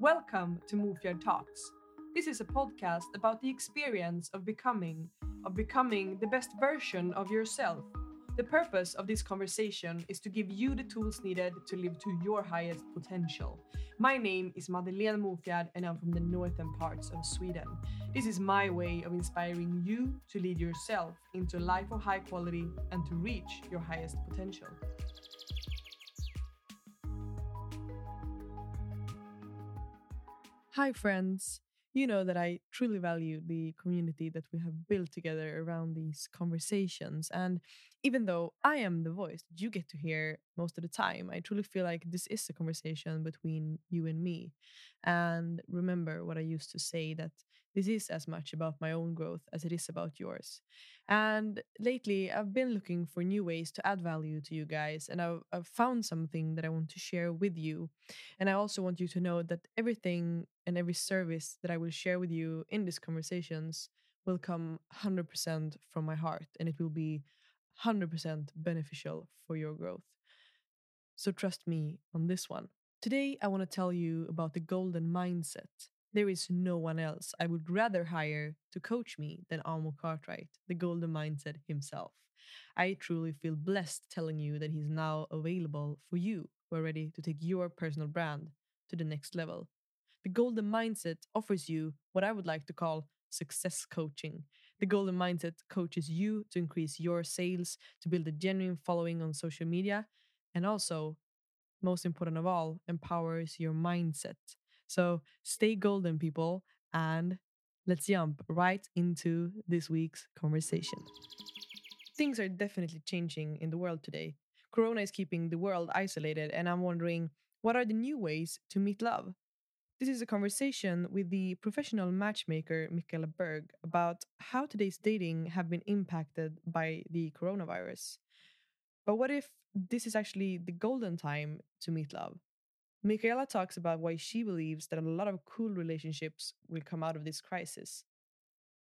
Welcome to Mofjärd Talks. This is a podcast about the experience of becoming the best version of yourself. The purpose of this conversation is to give you the tools needed to live to your highest potential. My name is Madeleine Mofjärd and I'm from the northern parts of Sweden. This is my way of inspiring you to lead yourself into a life of high quality and to reach your highest potential. Hi friends, you know that I truly value the community that we have built together around these conversations. And even though I am the voice that you get to hear most of the time, I truly feel like this is a conversation between you and me. And remember what I used to say, that this is as much about my own growth as it is about yours. And lately, I've been looking for new ways to add value to you guys. And I've found something that I want to share with you. And I also want you to know that everything and every service that I will share with you in these conversations will come 100% from my heart. And it will be 100% beneficial for your growth. So trust me on this one. Today, I want to tell you about the golden mindset. There is no one else I would rather hire to coach me than Amol Cartwright, the golden mindset himself. I truly feel blessed telling you that he's now available for you who are ready to take your personal brand to the next level. The golden mindset offers you what I would like to call success coaching. The golden mindset coaches you to increase your sales, to build a genuine following on social media, and also, most important of all, empowers your mindset. So stay golden, people, and let's jump right into this week's conversation. Things are definitely changing in the world today. Corona is keeping the world isolated, and I'm wondering, what are the new ways to meet love? This is a conversation with the professional matchmaker Mikaela Berg about how today's dating have been impacted by the coronavirus. But what if this is actually the golden time to meet love? Mikaela talks about why she believes that a lot of cool relationships will come out of this crisis.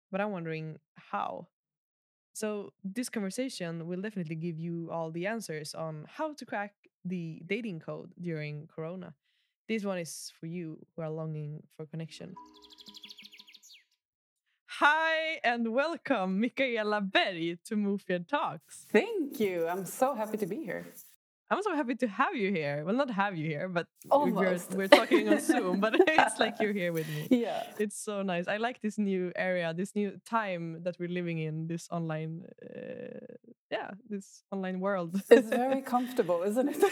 But I'm wondering how. So this conversation will definitely give you all the answers on how to crack the dating code during Corona. This one is for you who are longing for connection. Hi and welcome, Mikaela Berg, to Mofjärd Talks. Thank you. I'm so happy to be here. I'm so happy to have you here. Well, not have you here, but we're talking on Zoom, but it's like you're here with me. Yeah. It's so nice. I like this new area, this new time that we're living in, this online this online world. It's very comfortable, isn't it?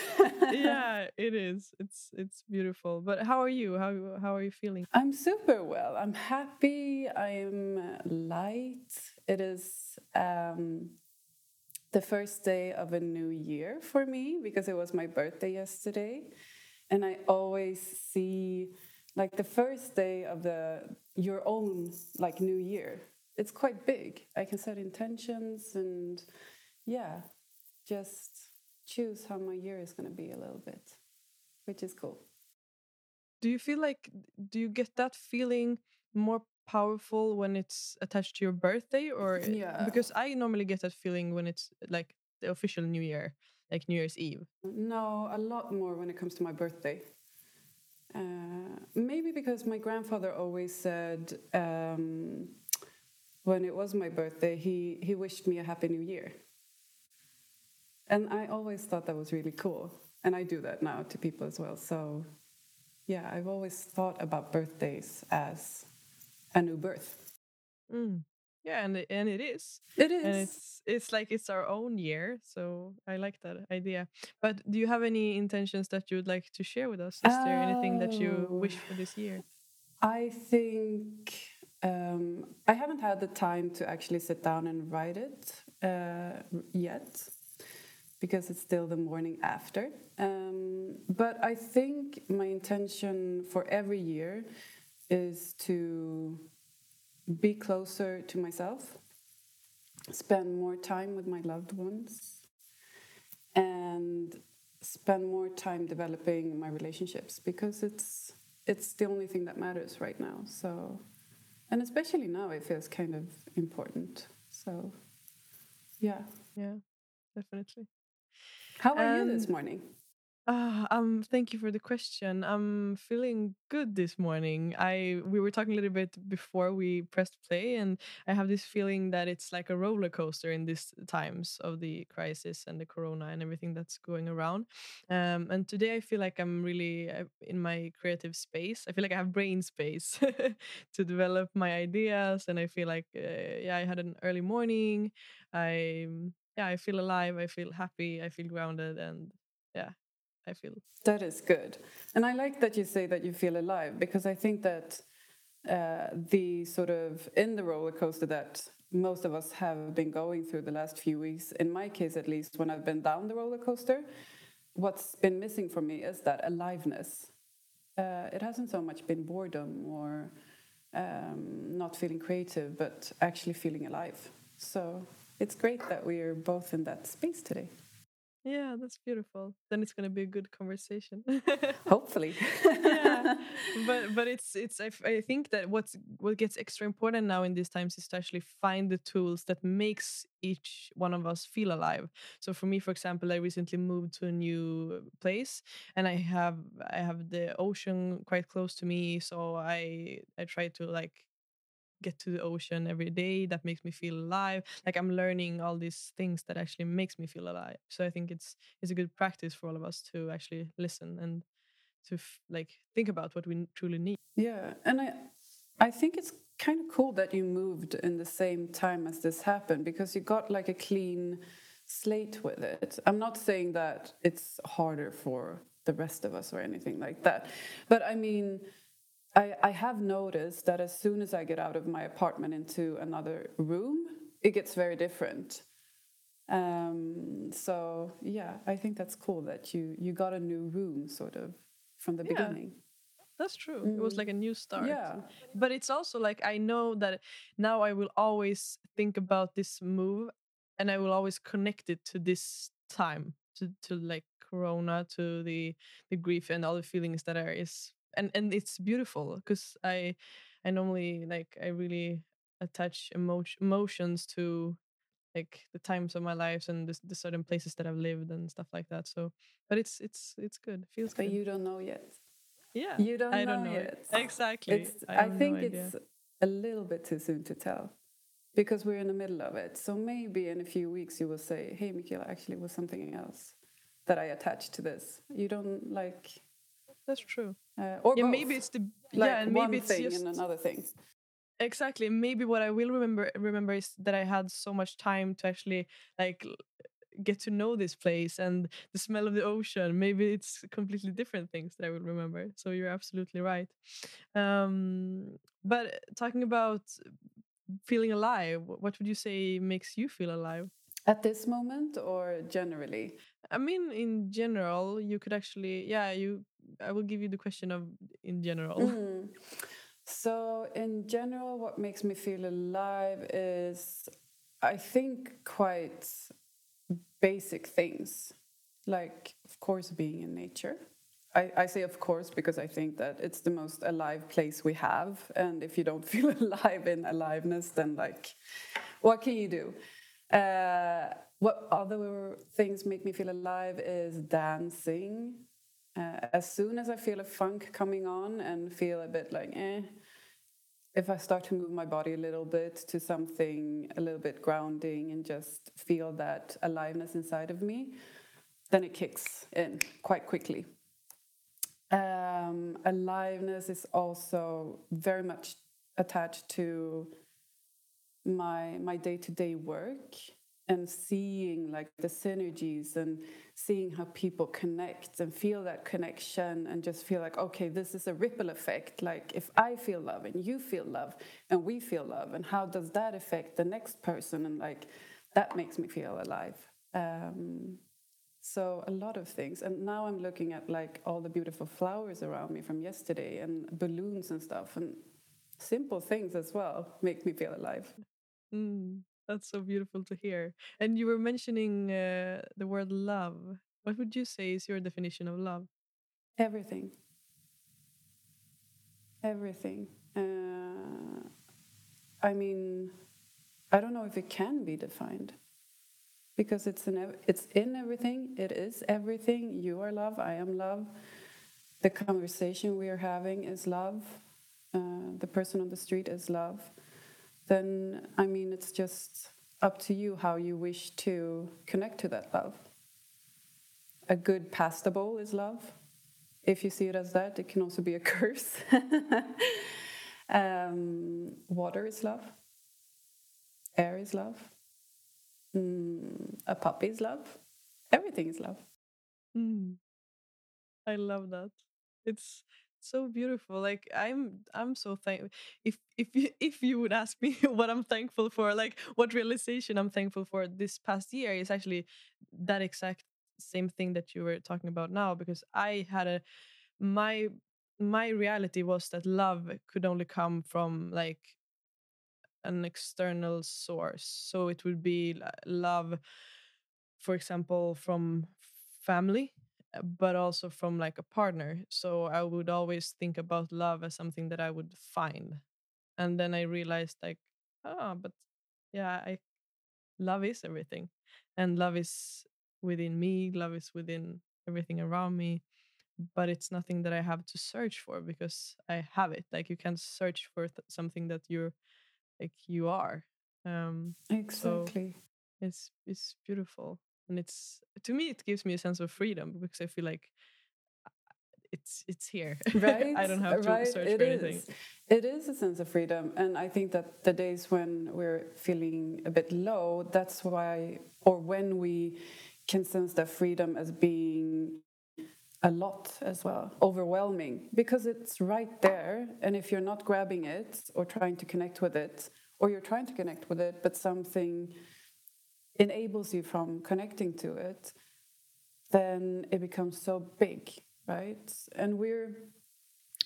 Yeah, it is. It's beautiful. But how are you? How are you feeling? I'm super well. I'm happy. I'm light. It is the first day of a new year for me, because it was my birthday yesterday. And I always see like the first day of your own like new year. It's quite big. I can set intentions and yeah, just choose how my year is going to be a little bit, which is cool. Do you get that feeling more powerful when it's attached to your birthday? Or yeah, because I normally get that feeling when it's like the official new year, like New Year's Eve. No, a lot more when it comes to my birthday. Maybe because my grandfather always said when it was my birthday, he wished me a happy new year. And I always thought that was really cool. And I do that now to people as well. So yeah, I've always thought about birthdays as a new birth. Mm. Yeah, and it is. It is. And it's like it's our own year. So I like that idea. But do you have any intentions that you would like to share with us? Is there anything that you wish for this year? I think I haven't had the time to actually sit down and write it yet, because it's still the morning after. But I think my intention for every year is to be closer to myself, spend more time with my loved ones, and spend more time developing my relationships, because it's the only thing that matters right now. So, and especially now, it feels kind of important. So, yeah. Yeah, definitely. How are you this morning? Thank you for the question. I'm feeling good this morning. We were talking a little bit before we pressed play, and I have this feeling that it's like a roller coaster in these times of the crisis and the corona and everything that's going around. And today I feel like I'm really in my creative space. I feel like I have brain space to develop my ideas, and I feel like I had an early morning. I feel alive. I feel happy. I feel grounded, and I feel. That is good. And I like that you say that you feel alive, because I think that the sort of in the roller coaster that most of us have been going through the last few weeks, in my case at least, when I've been down the roller coaster, what's been missing for me is that aliveness. It hasn't so much been boredom or not feeling creative, but actually feeling alive. So it's great that we are both in that space today. Yeah, that's beautiful. Then it's going to be a good conversation. Hopefully. But it's I think that what gets extra important now in these times is to actually find the tools that makes each one of us feel alive. So for me, for example, I recently moved to a new place, and I have the ocean quite close to me, so I try to like get to the ocean every day. That makes me feel alive. Like I'm learning all these things that actually makes me feel alive. So I think it's a good practice for all of us to actually listen and to think about what we truly need. Yeah, and I think it's kind of cool that you moved in the same time as this happened, because you got like a clean slate with it. I'm not saying that it's harder for the rest of us or anything like that, but I mean, I have noticed that as soon as I get out of my apartment into another room, it gets very different. So, yeah, I think that's cool that you got a new room sort of from the beginning. That's true. Mm. It was like a new start. Yeah. But it's also like I know that now I will always think about this move, and I will always connect it to this time, to like corona, to the grief and all the feelings that are. And it's beautiful, because I normally I really attach emotions to like the times of my life and the certain places that I've lived and stuff like that. So, but it's good. It feels good. But you don't know yet. Yeah, I don't know yet. Exactly. I think it's a little bit too soon to tell, because we're in the middle of it. So maybe in a few weeks you will say, "Hey, Mikaela, actually, it was something else that I attached to this." You don't like. That's true. Or both. Maybe it's and another thing. Exactly. Maybe what I will remember is that I had so much time to actually get to know this place and the smell of the ocean. Maybe it's completely different things that I will remember. So you're absolutely right. But talking about feeling alive, what would you say makes you feel alive? At this moment or generally? I mean, in general, you could actually... I will give you the question of in general. Mm. So in general, what makes me feel alive is, I think, quite basic things. Like, of course, being in nature. I say of course because I think that it's the most alive place we have. And if you don't feel alive in aliveness, then what can you do? What other things make me feel alive is dancing. As soon as I feel a funk coming on and feel a bit if I start to move my body a little bit to something a little bit grounding and just feel that aliveness inside of me, then it kicks in quite quickly. Aliveness is also very much attached to my day-to-day work, and seeing the synergies and seeing how people connect and feel that connection and just feel okay, this is a ripple effect. If I feel love and you feel love and we feel love, and how does that affect the next person? And that makes me feel alive. So a lot of things. And now I'm looking at all the beautiful flowers around me from yesterday and balloons and stuff, and simple things as well make me feel alive. Mm, that's so beautiful to hear. And you were mentioning the word love. What would you say is your definition of love? Everything. I mean, I don't know if it can be defined. Because it's in everything. It is everything. You are love. I am love. The conversation we are having is love. The person on the street is love. Then, I mean, it's just up to you how you wish to connect to that love. A good pasta bowl is love. If you see it as that, it can also be a curse. Water is love. Air is love. A puppy is love. Everything is love. I love that. It's so beautiful. Like I'm so thankful. If you would ask me what I'm thankful for, like what realization I'm thankful for this past year, is actually that exact same thing that you were talking about now, because I had my reality was that love could only come from like an external source. So it would be love, for example, from family, but also from like a partner. So I would always think about love as something that I would find. And then I realized like, love is everything. And love is within me. Love is within everything around me. But it's nothing that I have to search for because I have it. Like you can search for something that you're like you are. Exactly. So it's beautiful. And it's, to me, it gives me a sense of freedom because I feel like it's here. Right? I don't have to search for anything. It is a sense of freedom. And I think that the days when we're feeling a bit low, that's why, or when we can sense that freedom as being a lot as well, overwhelming, because it's right there. And if you're not grabbing it or trying to connect with it, or you're trying to connect with it, but something enables you from connecting to it, then it becomes so big, right? And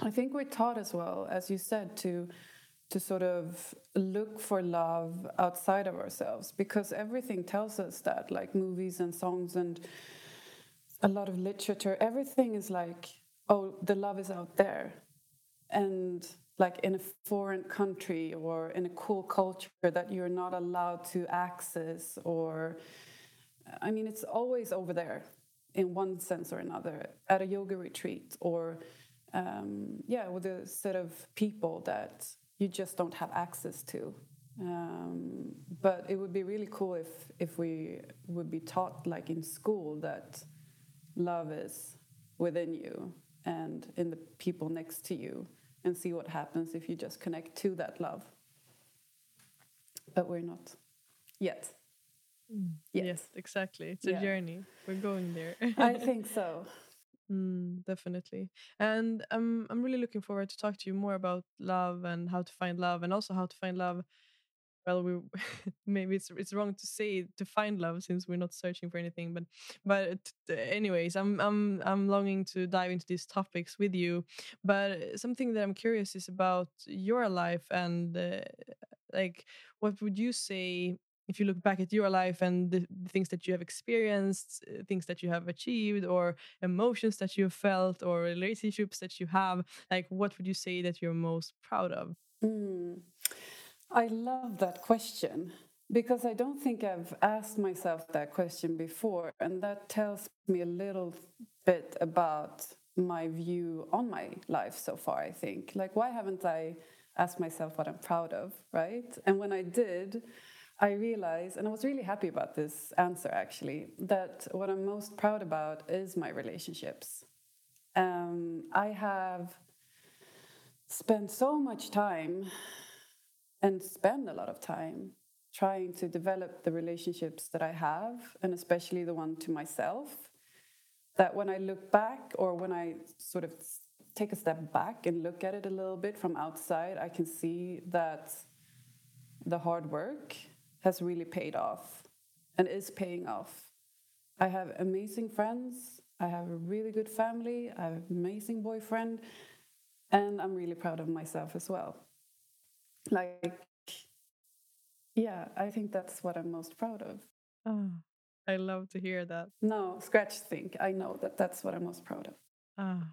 I think we're taught as well, as you said, to sort of look for love outside of ourselves, because everything tells us that, like movies and songs and a lot of literature, everything is like, oh, the love is out there. And like in a foreign country or in a cool culture that you're not allowed to access, or, I mean, it's always over there in one sense or another, at a yoga retreat or, with a set of people that you just don't have access to. But it would be really cool if we would be taught, like in school, that love is within you and in the people next to you, and see what happens if you just connect to that love. But we're not yet. Yes, exactly. It's a journey. We're going there. I think so. Definitely. And I'm really looking forward to talk to you more about love and how to find love, and also how to find love. Well, maybe it's wrong to say to find love since we're not searching for anything. But anyways, I'm longing to dive into these topics with you. But something that I'm curious is about your life, and like, what would you say if you look back at your life and the things that you have experienced, things that you have achieved, or emotions that you felt, or relationships that you have? Like, what would you say that you're most proud of? I love that question, because I don't think I've asked myself that question before, and that tells me a little bit about my view on my life so far, I think. Like, why haven't I asked myself what I'm proud of, right? And when I did, I realized, and I was really happy about this answer actually, that what I'm most proud about is my relationships. I have spent so much time and spend a lot of time trying to develop the relationships that I have, and especially the one to myself, that when I look back, or when I sort of take a step back and look at it a little bit from outside, I can see that the hard work has really paid off and is paying off. I have amazing friends. I have a really good family. I have an amazing boyfriend. And I'm really proud of myself as well. I think that's what I'm most proud of. Oh, I love to hear that. No, scratch think. I know that that's what I'm most proud of. Ah,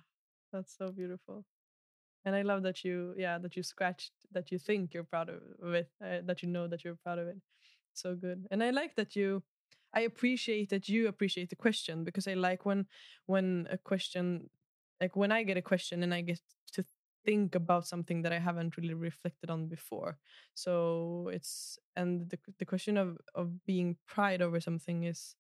that's so beautiful. And I love that you scratched that you think you're proud of it, that you know that you're proud of it. So good. And I like that you, I appreciate that you appreciate the question, because I like when a question, like when I get a question and I get to think about something that I haven't really reflected on before. So it's, and the question of being pride over something is,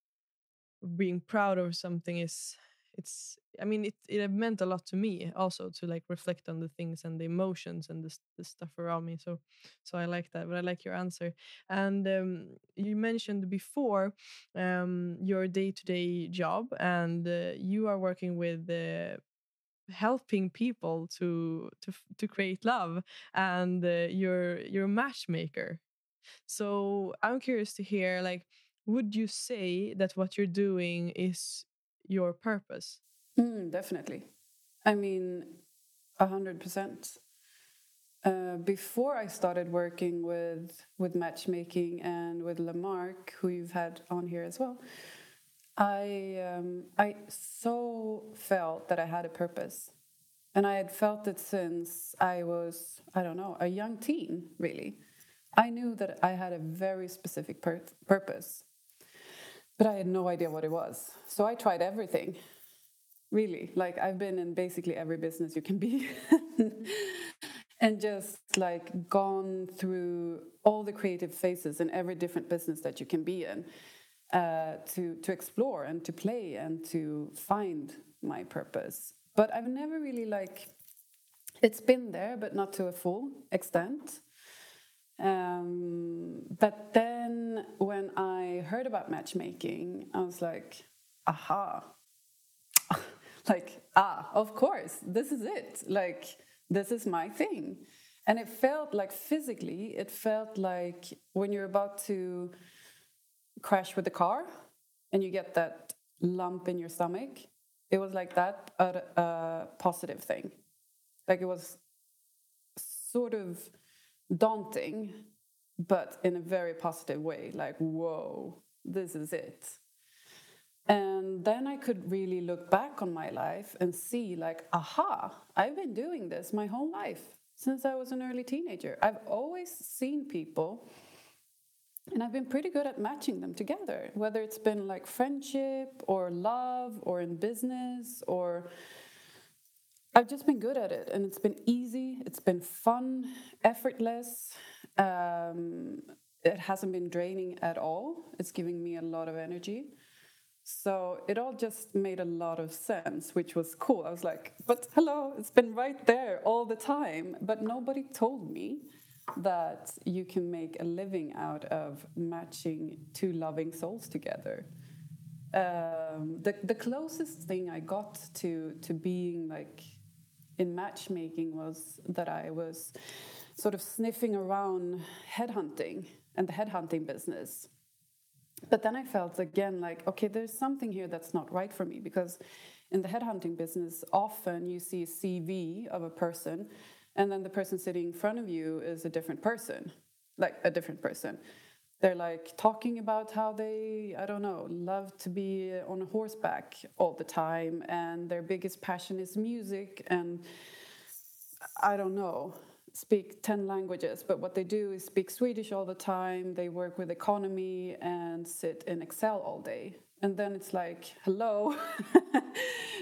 being proud over something is, it's, I mean, it meant a lot to me also to like reflect on the things and the emotions and the stuff around me. So I like that, but I like your answer. And you mentioned before your day-to-day job, and you are working with helping people to create love, and you're a matchmaker. So I'm curious to hear, like, would you say that what you're doing is your purpose? Definitely. I mean, 100%. Before I started working with matchmaking and with Lemarq, who you've had on here as well, I so felt that I had a purpose. And I had felt it since I was, I don't know, a young teen, really. I knew that I had a very specific purpose. But I had no idea what it was. So I tried everything, really. Like, I've been in basically every business you can be in. And just, like, gone through all the creative phases in every different business that you can be in. To explore and to play and to find my purpose. But I've never really, like, it's been there, but not to a full extent. But then when I heard about matchmaking, I was like, aha. Of course, this is it. Like, this is my thing. And it felt like physically, it felt like when you're about to crash with the car and you get that lump in your stomach. It was like that, a positive thing. Like, it was sort of daunting, but in a very positive way. Like, whoa, this is it. And then I could really look back on my life and see, like, aha, I've been doing this my whole life since I was an early teenager. I've always seen people, and I've been pretty good at matching them together, whether it's been like friendship or love or in business, or I've just been good at it. And it's been easy. It's been fun, effortless. It hasn't been draining at all. It's giving me a lot of energy. So it all just made a lot of sense, which was cool. I was like, but hello, it's been right there all the time. But nobody told me that you can make a living out of matching two loving souls together. The closest thing I got to being like in matchmaking was that I was sort of sniffing around headhunting and the headhunting business. But then I felt again like, okay, there's something here that's not right for me, because in the headhunting business, often you see a CV of a person, and then the person sitting in front of you is a different person. They're like talking about how they, I don't know, love to be on horseback all the time, and their biggest passion is music, and I don't know, speak 10 languages. But what they do is speak Swedish all the time. They work with economy and sit in Excel all day. And then it's like, hello,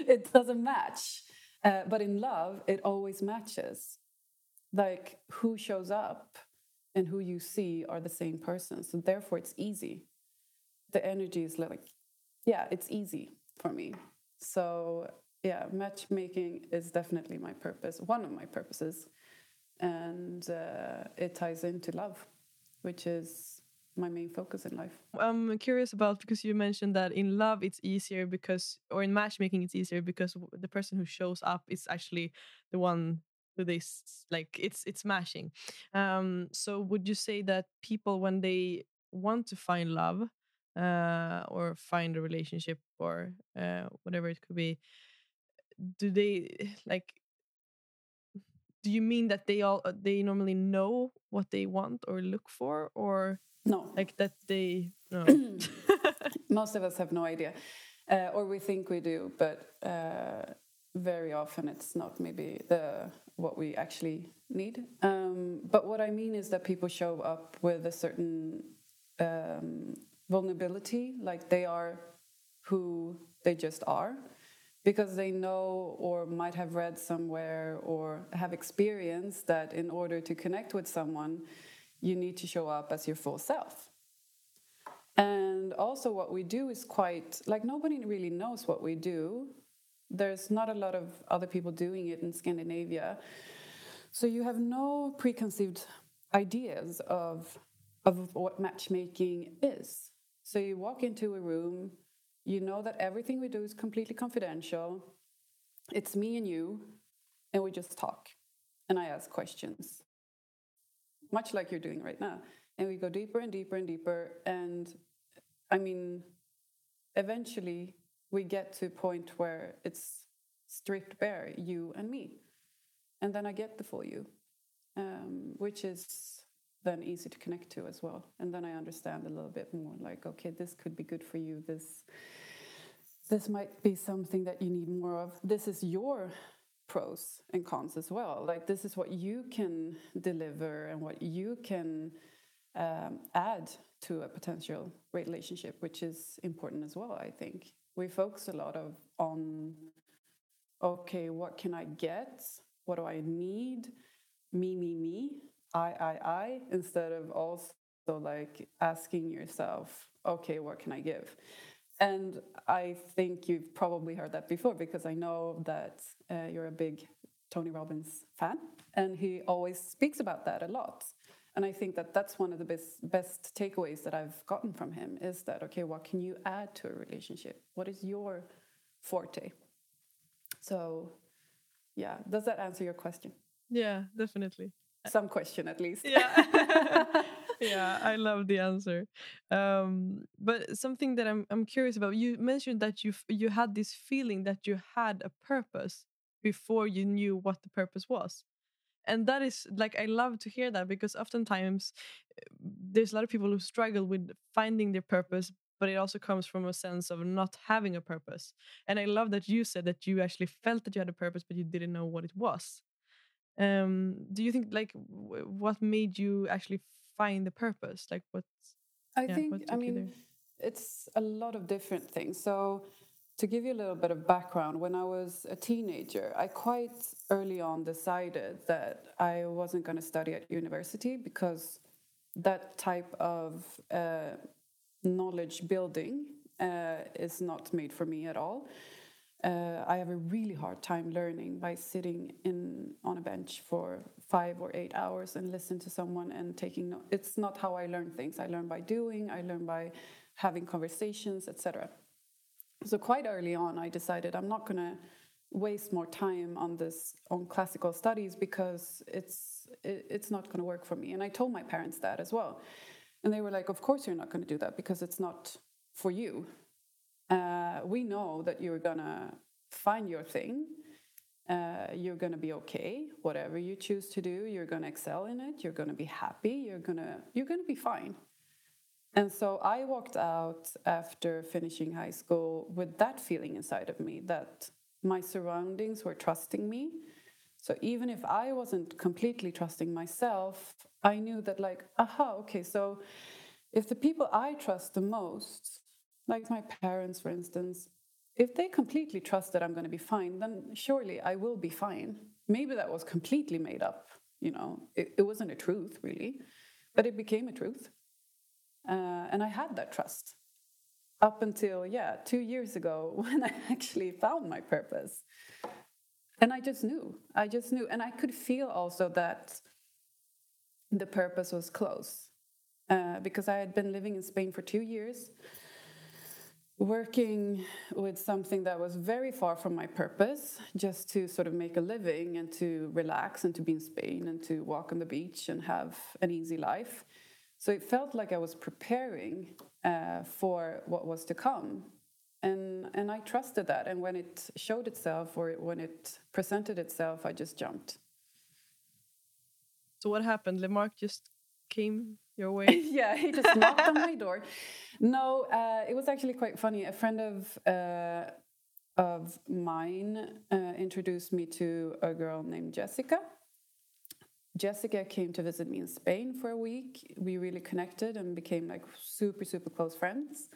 it doesn't match. But in love, it always matches. Like, who shows up and who you see are the same person. So therefore, it's easy. The energy is like, yeah, it's easy for me. So yeah, matchmaking is definitely my purpose, one of my purposes. And it ties into love, which is my main focus in life. I'm curious about, because you mentioned that in love it's easier because, or in matchmaking it's easier because the person who shows up is actually the one who they like. It's matching. So would you say that people, when they want to find love or find a relationship or whatever it could be, do they like? Do you mean that they normally know what they want or look for, or? No. Like that they... No. Most of us have no idea. Or we think we do, but very often it's not maybe what we actually need. But what I mean is that people show up with a certain vulnerability, like they are who they just are, because they know or might have read somewhere or have experienced that in order to connect with someone, you need to show up as your full self. And also what we do is quite, like, nobody really knows what we do. There's not a lot of other people doing it in Scandinavia. So you have no preconceived ideas of what matchmaking is. So you walk into a room, you know that everything we do is completely confidential. It's me and you, and we just talk. And I ask questions, much like you're doing right now. And we go deeper and deeper and deeper. And, I mean, eventually we get to a point where it's stripped bare, you and me. And then I get the full you, which is then easy to connect to as well. And then I understand a little bit more, like, okay, this could be good for you. This might be something that you need more of. This is your pros and cons as well. Like, this is what you can deliver and what you can add to a potential relationship, which is important as well, I think. We focus a lot on, okay, what can I get? What do I need? Me. I, instead of also like asking yourself, okay, what can I give? And I think you've probably heard that before, because I know that you're a big Tony Robbins fan, and he always speaks about that a lot. And I think that that's one of the best takeaways that I've gotten from him is that, okay, what can you add to a relationship? What is your forte? So, yeah, does that answer your question? Yeah, definitely. Some question, at least. Yeah, yeah, I love the answer. But something that I'm curious about, you mentioned that you had this feeling that you had a purpose before you knew what the purpose was. And that is, like, I love to hear that, because oftentimes there's a lot of people who struggle with finding their purpose, but it also comes from a sense of not having a purpose. And I love that you said that you actually felt that you had a purpose, but you didn't know what it was. Do you think, like, what made you actually find the purpose? Like, it's a lot of different things. So to give you a little bit of background, when I was a teenager, I quite early on decided that I wasn't going to study at university, because that type of knowledge building is not made for me at all. I have a really hard time learning by sitting on a bench for 5 or 8 hours and listen to someone and taking notes. It's not how I learn things. I learn by doing. I learn by having conversations, etc. So quite early on, I decided I'm not going to waste more time on classical studies, because it's not going to work for me. And I told my parents that as well, and they were like, "Of course you're not going to do that, because it's not for you. We know that you're gonna find your thing, you're gonna be okay, whatever you choose to do, you're gonna excel in it, you're gonna be happy, you're gonna be fine." And so I walked out after finishing high school with that feeling inside of me, that my surroundings were trusting me. So even if I wasn't completely trusting myself, I knew that, like, okay, so if the people I trust the most, like my parents, for instance, if they completely trust that I'm going to be fine, then surely I will be fine. Maybe that was completely made up, you know. It wasn't a truth, really, but it became a truth. And I had that trust up until, 2 years ago, when I actually found my purpose. And I just knew. And I could feel also that the purpose was close, because I had been living in Spain for 2 years, working with something that was very far from my purpose, just to sort of make a living and to relax and to be in Spain and to walk on the beach and have an easy life. So it felt like I was preparing for what was to come. And I trusted that. And when it showed itself, or when it presented itself, I just jumped. So what happened? Lemarq just came your way? Yeah, he just knocked on my door. No, it was actually quite funny. A friend of mine introduced me to a girl named Jessica, Jessica came to visit me in Spain for a week. We really connected and became like super, super close friends.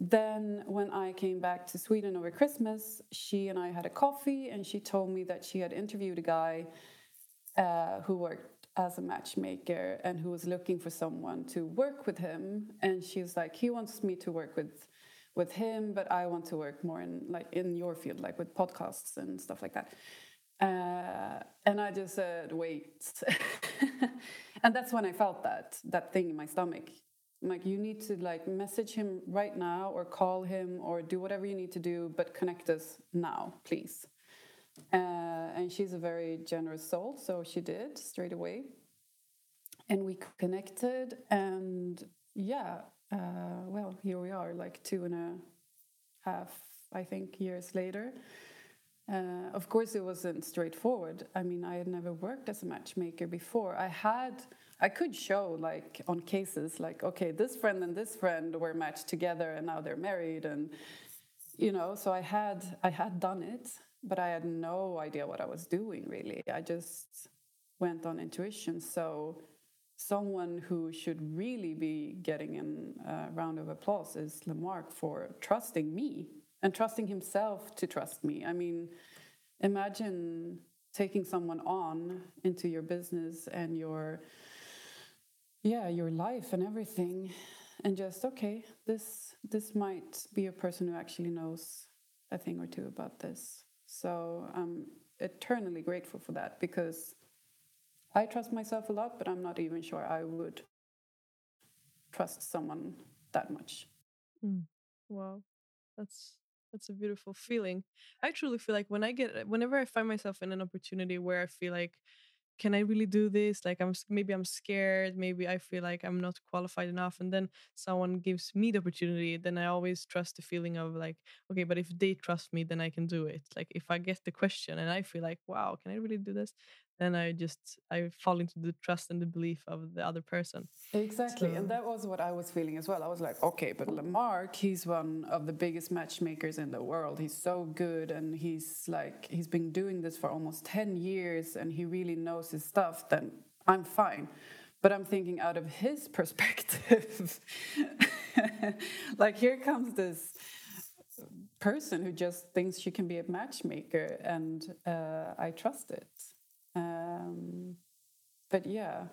Then when I came back to Sweden over Christmas, she and I had a coffee and she told me that she had interviewed a guy who worked as a matchmaker and who was looking for someone to work with him. And she was like, he wants me to work with him, but I want to work more in like in your field, like with podcasts and stuff like that. And I just said, wait. And that's when I felt that thing in my stomach. I'm like, you need to like message him right now or call him or do whatever you need to do, but connect us now, please. And she's a very generous soul, so she did straight away. And we connected, and yeah, well, here we are, like 2.5, I think, years later. Of course, it wasn't straightforward. I mean, I had never worked as a matchmaker before. I could show, like, on cases, like, okay, this friend and this friend were matched together and now they're married. And, you know, so I had done it, but I had no idea what I was doing, really. I just went on intuition. So someone who should really be getting a round of applause is Lemarq for trusting me. And trusting himself to trust me. I mean, imagine taking someone on into your business and your life and everything. And just, okay, this might be a person who actually knows a thing or two about this. So I'm eternally grateful for that, because I trust myself a lot, but I'm not even sure I would trust someone that much. Wow. That's a beautiful feeling. I truly feel like whenever I find myself in an opportunity where I feel like, can I really do this? Like I'm scared. Maybe I feel like I'm not qualified enough. And then someone gives me the opportunity. Then I always trust the feeling of like, okay, but if they trust me, then I can do it. Like if I get the question and I feel like, wow, can I really do this? Then I fall into the trust and the belief of the other person. Exactly. So. And that was what I was feeling as well. I was like, okay, but Lemarq, he's one of the biggest matchmakers in the world. He's so good. And he's been doing this for almost 10 years and he really knows his stuff. Then I'm fine. But I'm thinking out of his perspective, like here comes this person who just thinks she can be a matchmaker and I trust it. But yeah,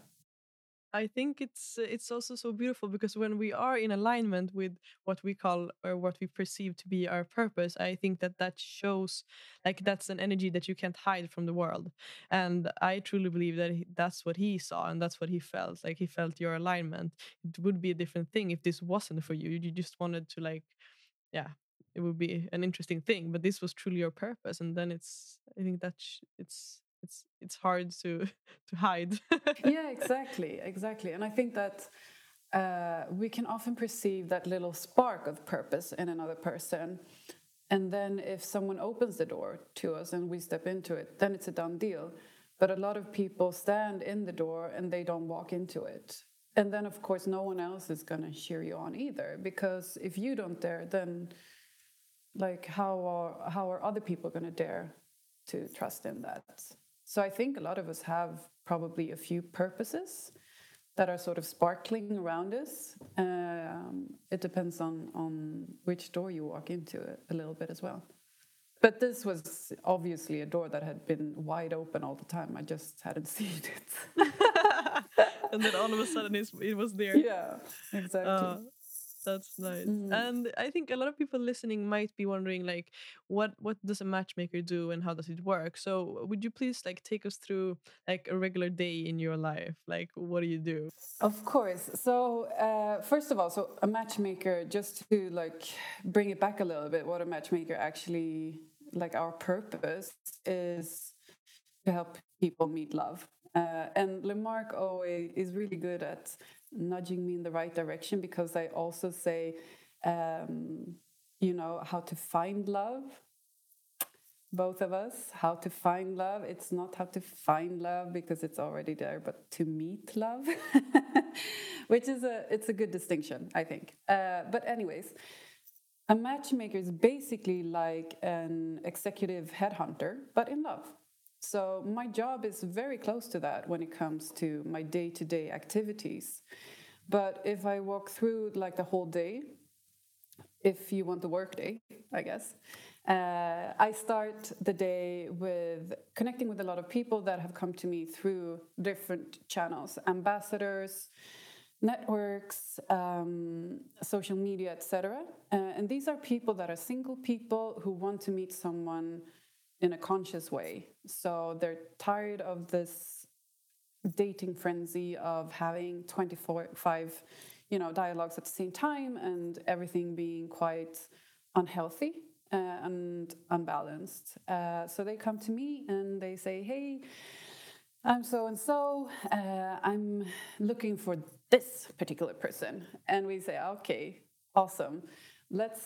I think it's also so beautiful, because when we are in alignment with what we call or what we perceive to be our purpose, I think that shows, like, that's an energy that you can't hide from the world. And I truly believe that that's what he saw and that's what he felt. Like he felt your alignment. It would be a different thing if this wasn't for you. You just wanted to, like, yeah, it would be an interesting thing, but this was truly your purpose. And then it's hard to hide. Yeah, exactly. And I think that we can often perceive that little spark of purpose in another person. And then if someone opens the door to us and we step into it, then it's a done deal. But a lot of people stand in the door and they don't walk into it. And then, of course, no one else is going to cheer you on either. Because if you don't dare, then like how are other people going to dare to trust in that? So I think a lot of us have probably a few purposes that are sort of sparkling around us. It depends on which door you walk into a little bit as well. But this was obviously a door that had been wide open all the time. I just hadn't seen it. And then all of a sudden it was there. Yeah, exactly. That's nice. And I think a lot of people listening might be wondering, like, what does a matchmaker do and how does it work? So would you please, like, take us through, like, a regular day in your life? Like, what do you do? Of course. So first of all, so a matchmaker, just to, like, bring it back a little bit, what a matchmaker actually, like, our purpose is to help people meet love. And Lemarq always is really good at nudging me in the right direction, because I also say, you know, how to find love. Both of us, how to find love. It's not how to find love because it's already there, but to meet love, which is it's a good distinction, I think. But anyways, a matchmaker is basically like an executive headhunter, but in love. So my job is very close to that when it comes to my day-to-day activities. But if I walk through like the whole day, if you want the work day, I guess, I start the day with connecting with a lot of people that have come to me through different channels, ambassadors, networks, social media, etc. And these are people that are single people who want to meet someone in a conscious way. So they're tired of this dating frenzy of having 24/5, dialogues at the same time and everything being quite unhealthy and unbalanced. So they come to me and they say, hey, I'm so-and-so, I'm looking for this particular person. And we say, okay, awesome. Let's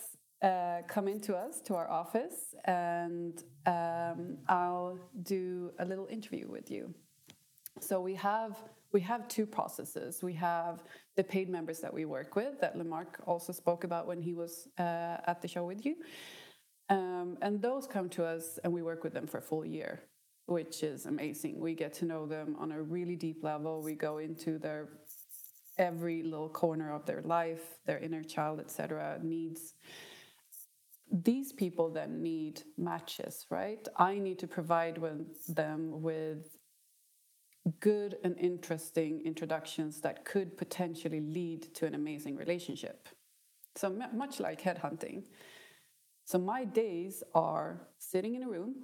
come into us, to our office, and I'll do a little interview with you. So we have two processes. We have the paid members that we work with, that Lemarq also spoke about when he was at the show with you. And those come to us and we work with them for a full year, which is amazing. We get to know them on a really deep level. We go into their every little corner of their life, their inner child, etc., needs. These people then need matches, right? I need to provide them with good and interesting introductions that could potentially lead to an amazing relationship. So much like headhunting. So my days are sitting in a room,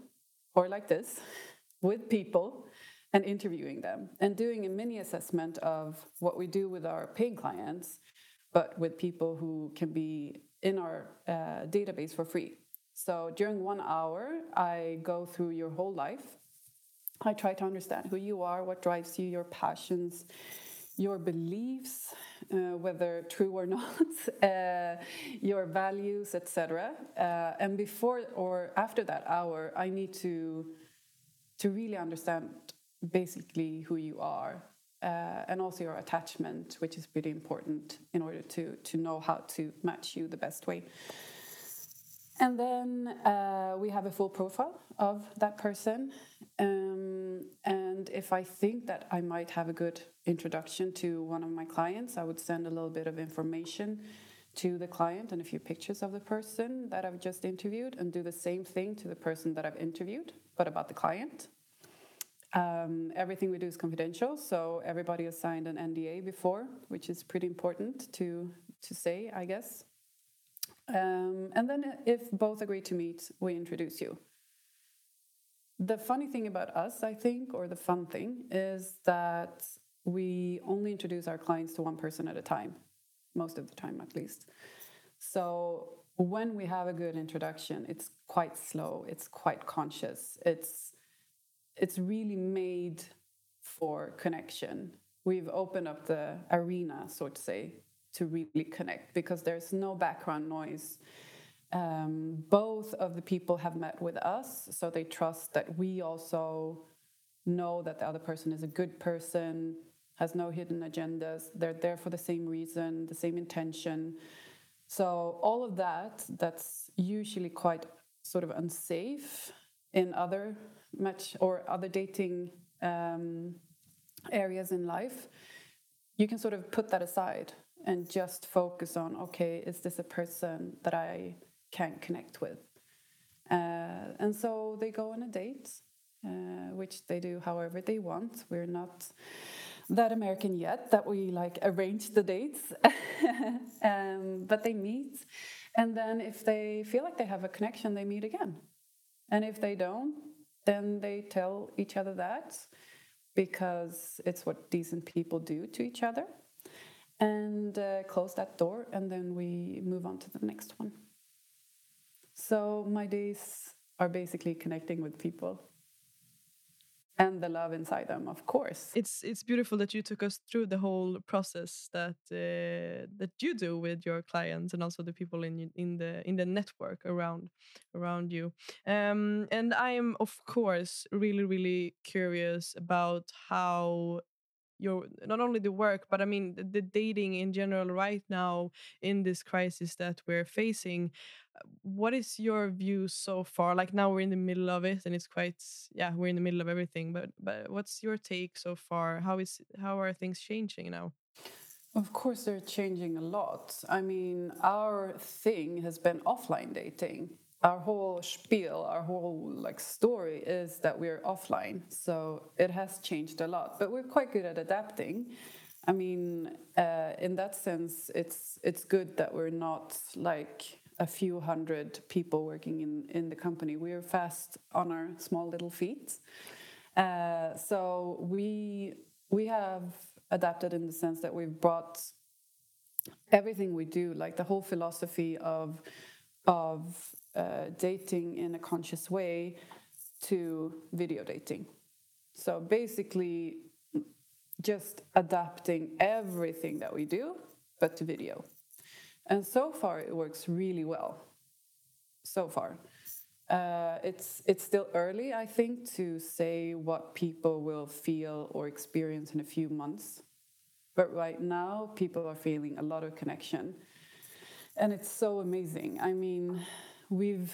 or like this, with people and interviewing them and doing a mini assessment of what we do with our paying clients, but with people who can be in our database for free. So during 1 hour, I go through your whole life. I try to understand who you are, what drives you, your passions, your beliefs, whether true or not, your values, etc. And before or after that hour, I need to really understand basically who you are, and also your attachment, which is pretty important in order to know how to match you the best way. And then we have a full profile of that person. And if I think that I might have a good introduction to one of my clients, I would send a little bit of information to the client and a few pictures of the person that I've just interviewed, and do the same thing to the person that I've interviewed, but about the client. Everything we do is confidential, so everybody has signed an NDA before, which is pretty important to say, I guess. And then if both agree to meet, we introduce you. The funny thing about us, I think, or the fun thing, is that we only introduce our clients to one person at a time, most of the time at least. So when we have a good introduction, it's quite slow, it's quite conscious, it's really made for connection. We've opened up the arena, so to say, to really connect, because there's no background noise. Both of the people have met with us, so they trust that we also know that the other person is a good person, has no hidden agendas. They're there for the same reason, the same intention. So all of that's usually quite sort of unsafe in other match or other dating areas in life. You can sort of put that aside and just focus on, okay, is this a person that I can connect with? And so they go on a date, which they do however they want. We're not that American yet that we like arrange the dates. But they meet, and then if they feel like they have a connection, they meet again. And if they don't, then they tell each other that, because it's what decent people do to each other, and close that door, and then we move on to the next one. So my days are basically connecting with people and the love inside them, of course. It's beautiful that you took us through the whole process that you do with your clients, and also the people in the network around you. And I am, of course, really, really curious about how your, not only the work, but I mean the dating in general right now in this crisis that we're facing, what is your view so far? Like now we're in the middle of it and it's quite, yeah, we're in the middle of everything. But what's your take so far? How are things changing now? Of course, they're changing a lot. I mean, our thing has been offline dating. Our whole spiel, our whole like story is that we're offline. So it has changed a lot, but we're quite good at adapting. I mean, in that sense, it's good that we're not like a few hundred people working in the company. We are fast on our small little feet. So we have adapted in the sense that we've brought everything we do, like the whole philosophy of dating in a conscious way to video dating. So basically just adapting everything that we do, but to video. And so far it works really well. So far. It's still early, I think, to say what people will feel or experience in a few months. But right now people are feeling a lot of connection. And it's so amazing. I mean, we've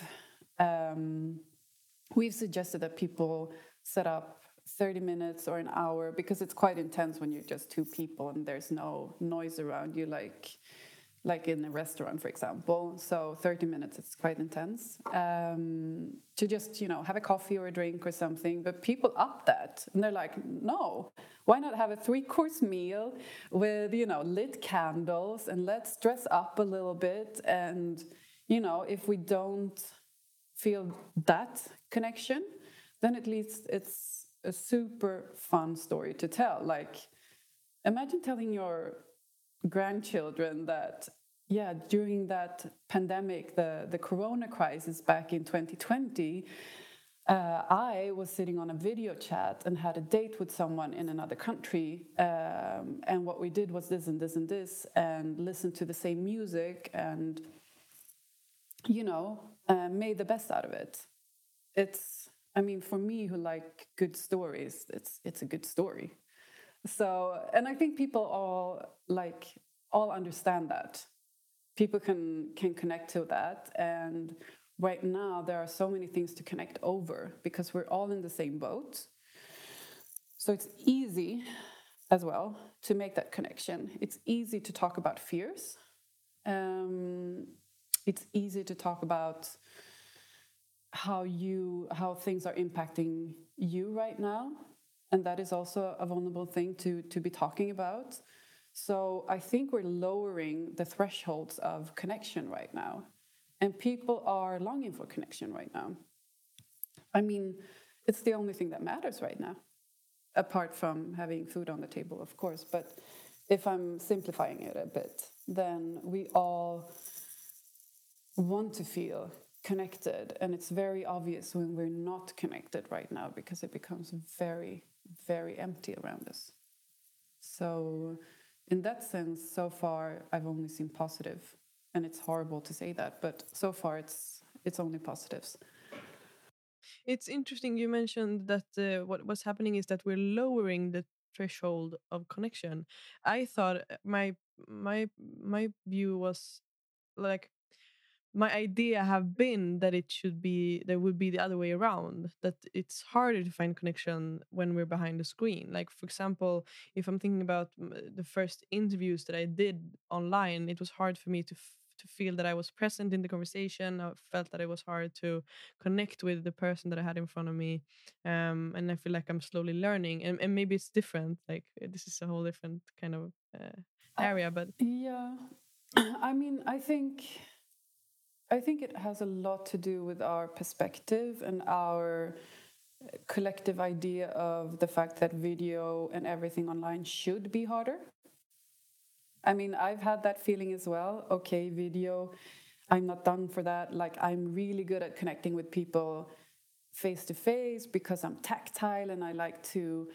suggested that people set up 30 minutes or an hour, because it's quite intense when you're just two people and there's no noise around you, like in a restaurant, for example. So 30 minutes, it's quite intense. To just, have a coffee or a drink or something. But people up that. And they're like, no, why not have a 3-course meal with, lit candles, and let's dress up a little bit. And, if we don't feel that connection, then at least it's a super fun story to tell. Like, imagine telling your grandchildren that during that pandemic, the corona crisis back in 2020, I was sitting on a video chat and had a date with someone in another country, and what we did was this and this and this, and listened to the same music, and made the best out of it. For me, who like good stories, it's a good story. So, and I think people all understand that. People can connect to that. And right now there are so many things to connect over, because we're all in the same boat. So it's easy as well to make that connection. It's easy to talk about fears. It's easy to talk about how things are impacting you right now. And that is also a vulnerable thing to be talking about. So I think we're lowering the thresholds of connection right now. And people are longing for connection right now. I mean, it's the only thing that matters right now, apart from having food on the table, of course. But if I'm simplifying it a bit, then we all want to feel connected. And it's very obvious when we're not connected right now, because it becomes very, very empty around us. So in that sense, so far, I've only seen positive. And it's horrible to say that, but so far it's only positives. It's interesting you mentioned that what's happening is that we're lowering the threshold of connection. I thought my view was like, my idea have been that there would be the other way around, that it's harder to find connection when we're behind the screen. Like, for example, if I'm thinking about the first interviews that I did online, it was hard for me to feel that I was present in the conversation. I felt that it was hard to connect with the person that I had in front of me. And I feel like I'm slowly learning. And maybe it's different. Like, this is a whole different kind of area. But yeah, I mean, I think it has a lot to do with our perspective and our collective idea of the fact that video and everything online should be harder. I mean, I've had that feeling as well. Okay, video, I'm not done for that. Like, I'm really good at connecting with people face to face because I'm tactile and I like to,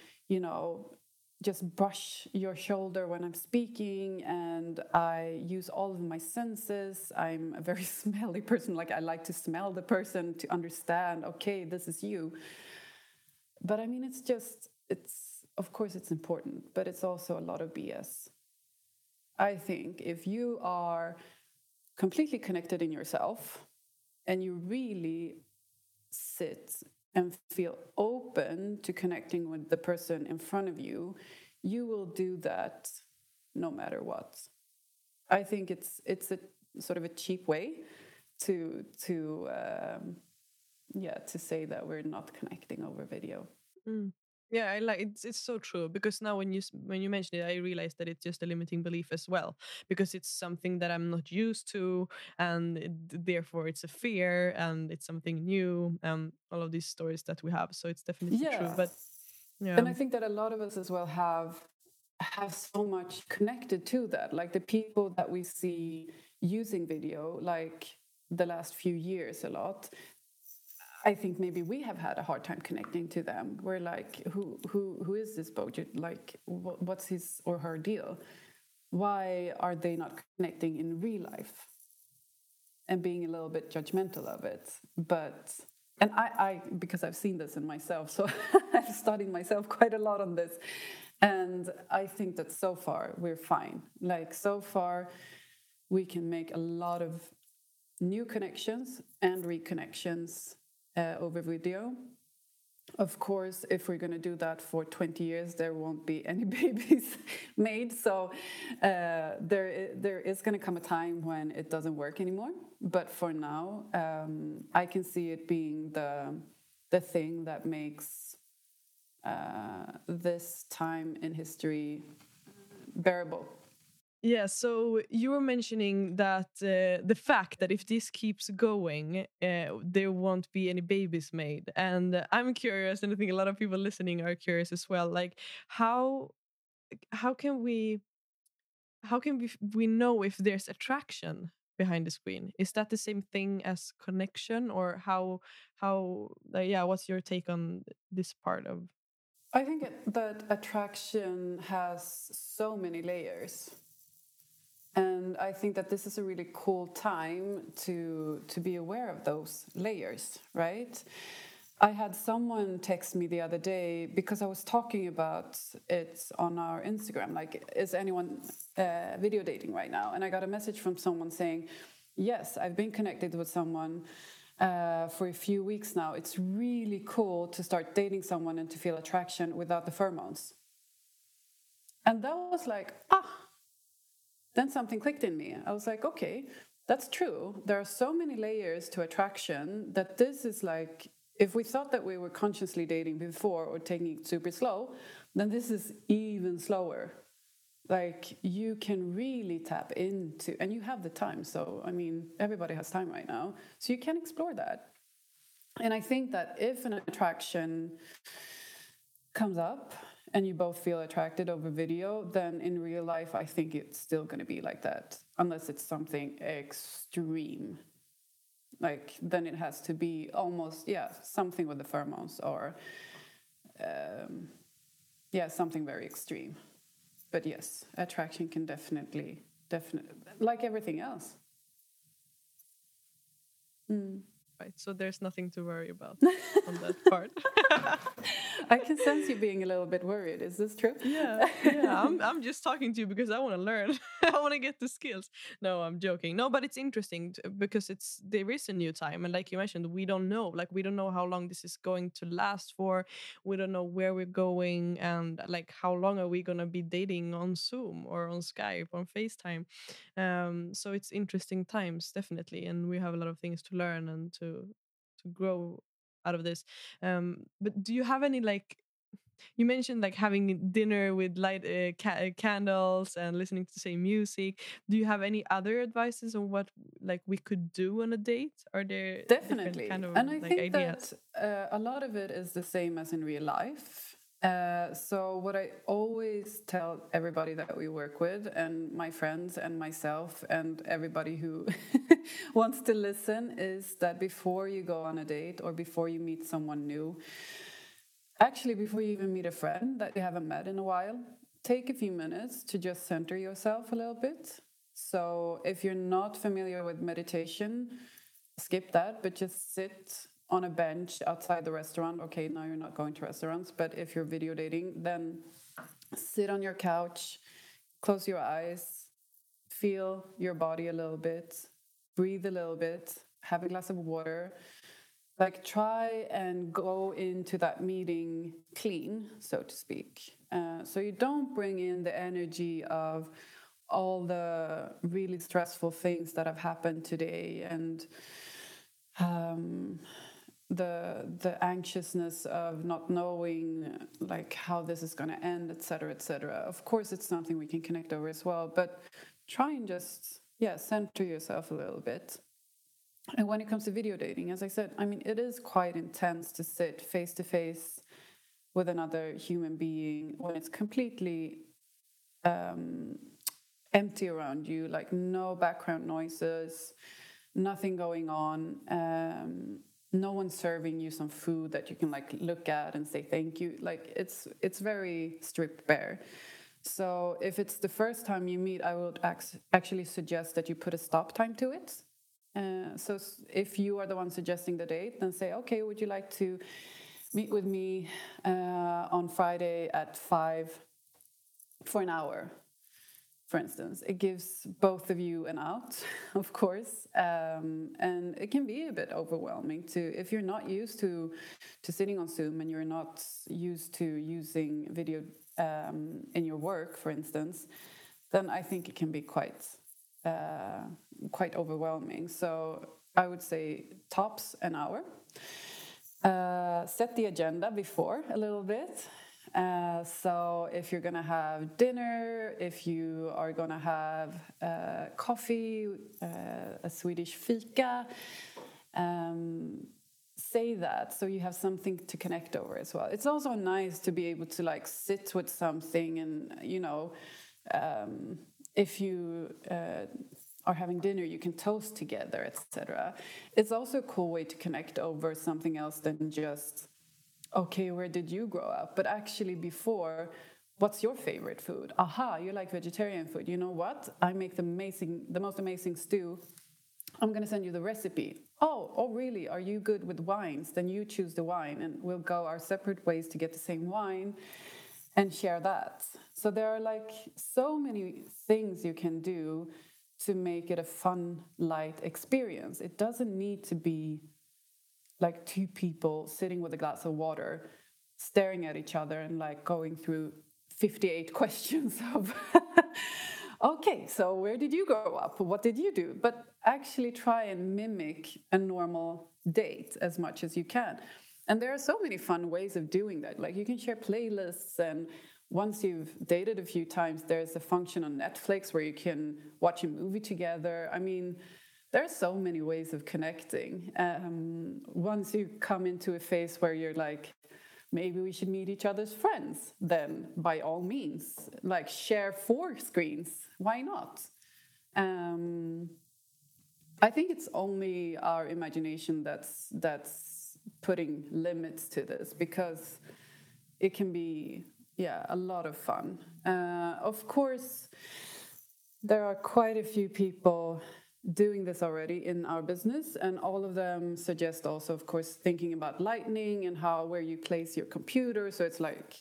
just brush your shoulder when I'm speaking, and I use all of my senses. I'm a very smelly person. Like, I like to smell the person to understand, okay, this is you. But I mean, of course it's important, but it's also a lot of BS. I think if you are completely connected in yourself and you really sit and feel open to connecting with the person in front of you, you will do that no matter what. I think it's a sort of a cheap way to say that we're not connecting over video. Mm. Yeah, I like it's so true, because now when you mention it, I realized that it's just a limiting belief as well, because it's something that I'm not used to, and therefore it's a fear, and it's something new, and all of these stories that we have. So it's definitely true. But yeah, and I think that a lot of us as well have so much connected to that, like the people that we see using video, like the last few years a lot. I think maybe we have had a hard time connecting to them. We're like, who is this Bojan? Like, what's his or her deal? Why are they not connecting in real life? And being a little bit judgmental of it. And I because I've seen this in myself, so I've studied myself quite a lot on this. And I think that so far we're fine. Like, so far we can make a lot of new connections and reconnections over video. Of course, if we're going to do that for 20 years, there won't be any babies made. So there is going to come a time when it doesn't work anymore. But for now, I can see it being the thing that makes this time in history bearable. Yeah, so you were mentioning that the fact that if this keeps going, there won't be any babies made. And I'm curious, and I think a lot of people listening are curious as well. Like, how can we know if there's attraction behind the screen? Is that the same thing as connection, or how what's your take on this part of? I think that attraction has so many layers. And I think that this is a really cool time to be aware of those layers, right? I had someone text me the other day because I was talking about it on our Instagram, like, is anyone video dating right now? And I got a message from someone saying, yes, I've been connected with someone for a few weeks now. It's really cool to start dating someone and to feel attraction without the pheromones. And that was like, Then something clicked in me. I was like, okay, that's true. There are so many layers to attraction that this is like, if we thought that we were consciously dating before or taking it super slow, then this is even slower. Like, you can really tap into, and you have the time. So, I mean, everybody has time right now. So you can explore that. And I think that if an attraction comes up, and you both feel attracted over video, then in real life, I think it's still going to be like that. Unless it's something extreme. Like, then it has to be almost, something with the pheromones or, something very extreme. But yes, attraction can definitely, like everything else. Mm. Right, so there's nothing to worry about on that part. I can sense you being a little bit worried. Is this true? Yeah. I'm just talking to you because I want to learn. I want to get the skills. No, I'm joking. No, but it's interesting because there is a new time, and like you mentioned, we don't know. Like, we don't know how long this is going to last for. We don't know where we're going, and like, how long are we gonna be dating on Zoom or on Skype, on FaceTime? So it's interesting times, definitely, and we have a lot of things to learn and to grow out of this. But do you have any, like, you mentioned like having dinner with light candles and listening to same music. Do you have any other advices on what, like, we could do on a date? Are there definitely kind of, and I like, think ideas? That a lot of it is the same as in real life. So what I always tell everybody that we work with, and my friends and myself and everybody who wants to listen, is that before you go on a date or before you meet someone new, actually before you even meet a friend that you haven't met in a while, take a few minutes to just center yourself a little bit. So if you're not familiar with meditation, skip that, but just sit on a bench outside the restaurant. Okay, now you're not going to restaurants, but if you're video dating, then sit on your couch, close your eyes, feel your body a little bit, breathe a little bit, have a glass of water. Like, try and go into that meeting clean, so to speak. So you don't bring in the energy of all the really stressful things that have happened today and the anxiousness of not knowing, like, how this is going to end, etc., etc. Of course, it's something we can connect over as well, but try and just, center yourself a little bit. And when it comes to video dating, as I said, I mean, it is quite intense to sit face-to-face with another human being when it's completely empty around you, like no background noises, nothing going on, no one serving you some food that you can, like, look at and say thank you. Like, it's very stripped bare. So if it's the first time you meet, I would actually suggest that you put a stop time to it. So if you are the one suggesting the date, then say, okay, would you like to meet with me on Friday at 5 for an hour, for instance? It gives both of you an out, of course, and it can be a bit overwhelming too if you're not used to sitting on Zoom and you're not used to using video in your work, for instance, then I think it can be quite overwhelming. So I would say tops an hour. Set the agenda before a little bit. So if you're going to have dinner, if you are going to have coffee, a Swedish fika, say that so you have something to connect over as well. It's also nice to be able to, like, sit with something and, you know, if you are having dinner, you can toast together, etc. It's also a cool way to connect over something else than just, okay, where did you grow up? But actually before, what's your favorite food? Aha, you like vegetarian food. You know what? I make the most amazing stew. I'm going to send you the recipe. Oh, really? Are you good with wines? Then you choose the wine and we'll go our separate ways to get the same wine and share that. So there are, like, so many things you can do to make it a fun, light experience. It doesn't need to be like two people sitting with a glass of water, staring at each other and, like, going through 58 questions of, okay, so where did you grow up? What did you do? But actually try and mimic a normal date as much as you can. And there are so many fun ways of doing that. Like, you can share playlists, and once you've dated a few times, there's a function on Netflix where you can watch a movie together. I mean, there are so many ways of connecting. Once you come into a phase where you're like, maybe we should meet each other's friends, then by all means, like, share 4 screens. Why not? I think it's only our imagination that's putting limits to this, because it can be a lot of fun. Of course, there are quite a few people doing this already in our business, and all of them suggest also, of course, thinking about lighting and where you place your computer, so it's like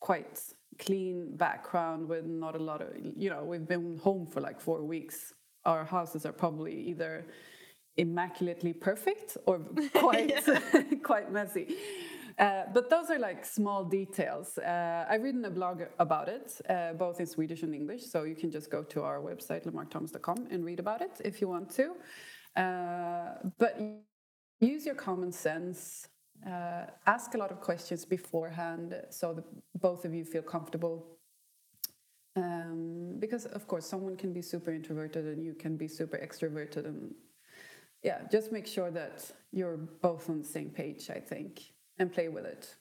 quite clean background with not a lot of, you know, we've been home for like 4 weeks. Our houses are probably either immaculately perfect or quite messy. But those are like small details. I've written a blog about it, both in Swedish and English. So you can just go to our website, lemarqthomas.com, and read about it if you want to. But use your common sense. Ask a lot of questions beforehand so that both of you feel comfortable. Because, of course, someone can be super introverted and you can be super extroverted, and just make sure that you're both on the same page, I think, and play with it.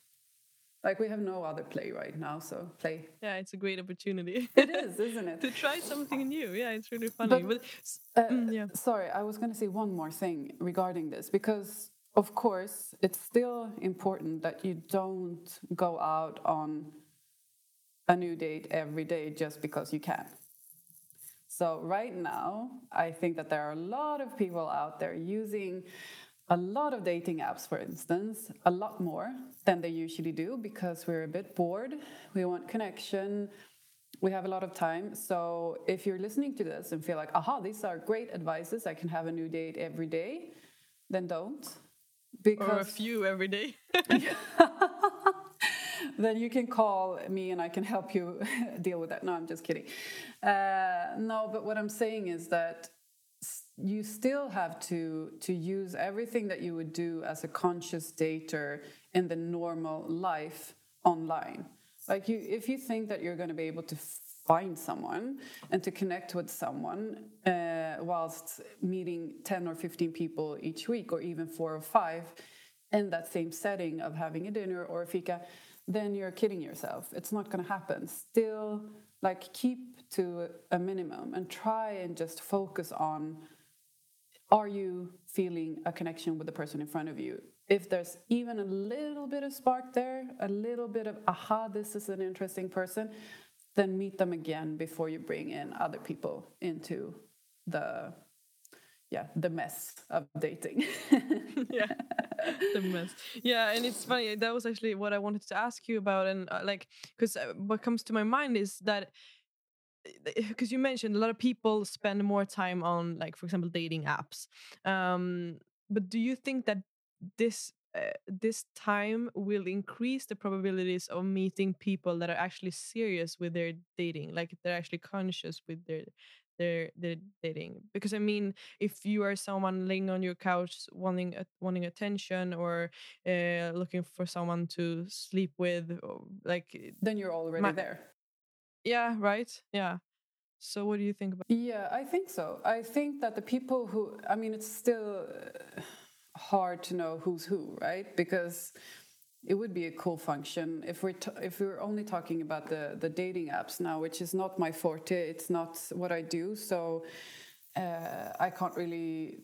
Like, we have no other play right now, so play. Yeah, it's a great opportunity. It is, isn't it? To try something new. Yeah, it's really funny. But sorry, I was going to say one more thing regarding this, because, of course, it's still important that you don't go out on a new date every day just because you can. So right now, I think that there are a lot of people out there using a lot of dating apps, for instance, a lot more than they usually do, because we're a bit bored. We want connection. We have a lot of time. So if you're listening to this and feel like, aha, these are great advices, I can have a new date every day, then don't. Because or a few every day. Then you can call me and I can help you deal with that. No, I'm just kidding. No, but what I'm saying is that you still have to use everything that you would do as a conscious dater in the normal life online. Like you, if you think that you're going to be able to find someone and to connect with someone whilst meeting 10 or 15 people each week or even 4 or 5 in that same setting of having a dinner or a fika, then you're kidding yourself. It's not going to happen. Still, like, keep to a minimum and try and just focus on, are you feeling a connection with the person in front of you? If there's even a little bit of spark there, a little bit of, aha, this is an interesting person, then meet them again before you bring in other people into the mess of dating. Yeah, the mess. Yeah, and it's funny. That was actually what I wanted to ask you about. And because what comes to my mind is that, because you mentioned a lot of people spend more time on, for example, dating apps. But do you think that this time will increase the probabilities of meeting people that are actually serious with their dating, like they're actually conscious with their dating? Because I mean, if you are someone laying on your couch wanting attention or looking for someone to sleep with, then you're already there. Yeah, right. Yeah. So what do you think about? Yeah, I think so. I think that the people who, I mean, it's still hard to know who's who, right? Because it would be a cool function if we're only talking about the dating apps now, which is not my forte. It's not what I do, so I can't really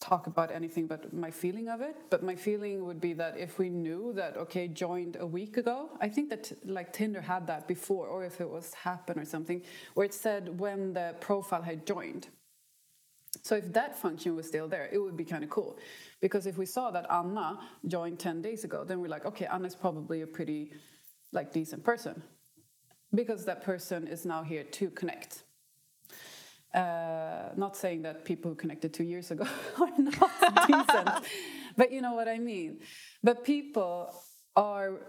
talk about anything but my feeling of it. But my feeling would be that if we knew that, okay, joined a week ago, I think that Tinder had that before, or if it was Happen or something, where it said when the profile had joined. So if that function was still there, it would be kind of cool. Because if we saw that Anna joined 10 days ago, then we're like, okay, Anna's probably a pretty decent person. Because that person is now here to connect. Not saying that people who connected 2 years ago are not decent. But you know what I mean. But people are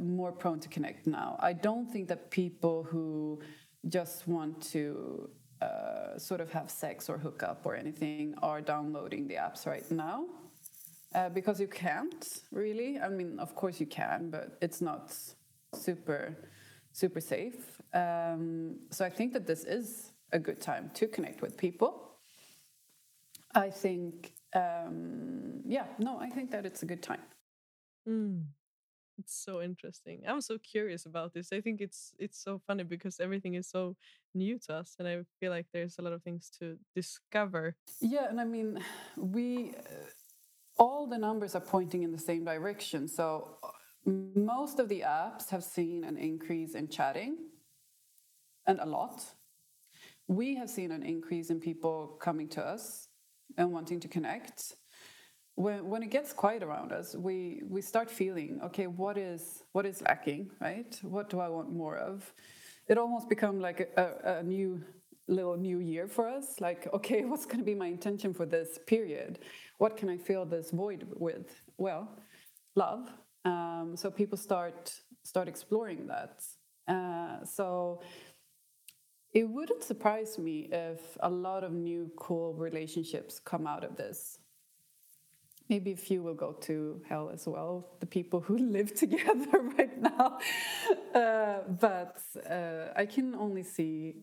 more prone to connect now. I don't think that people who just want to sort of have sex or hook up or anything are downloading the apps right now because you can't really. I mean, of course you can, but it's not super safe. So I think that this is a good time to connect with people. I think, I think that it's a good time. Mm. It's so interesting. I'm so curious about this. I think it's so funny because everything is so new to us, and I feel like there's a lot of things to discover. Yeah, and I mean, we all the numbers are pointing in the same direction. So most of the apps have seen an increase in chatting, and a lot. We have seen an increase in people coming to us and wanting to connect. When it gets quiet around us, we start feeling, okay, what is lacking, right? What do I want more of? It almost becomes like a new year for us. Like, okay, what's going to be my intention for this period? What can I fill this void with? Well, love. So people start exploring that. So it wouldn't surprise me if a lot of new cool relationships come out of this. Maybe a few will go to hell as well, the people who live together right now. But I can only see,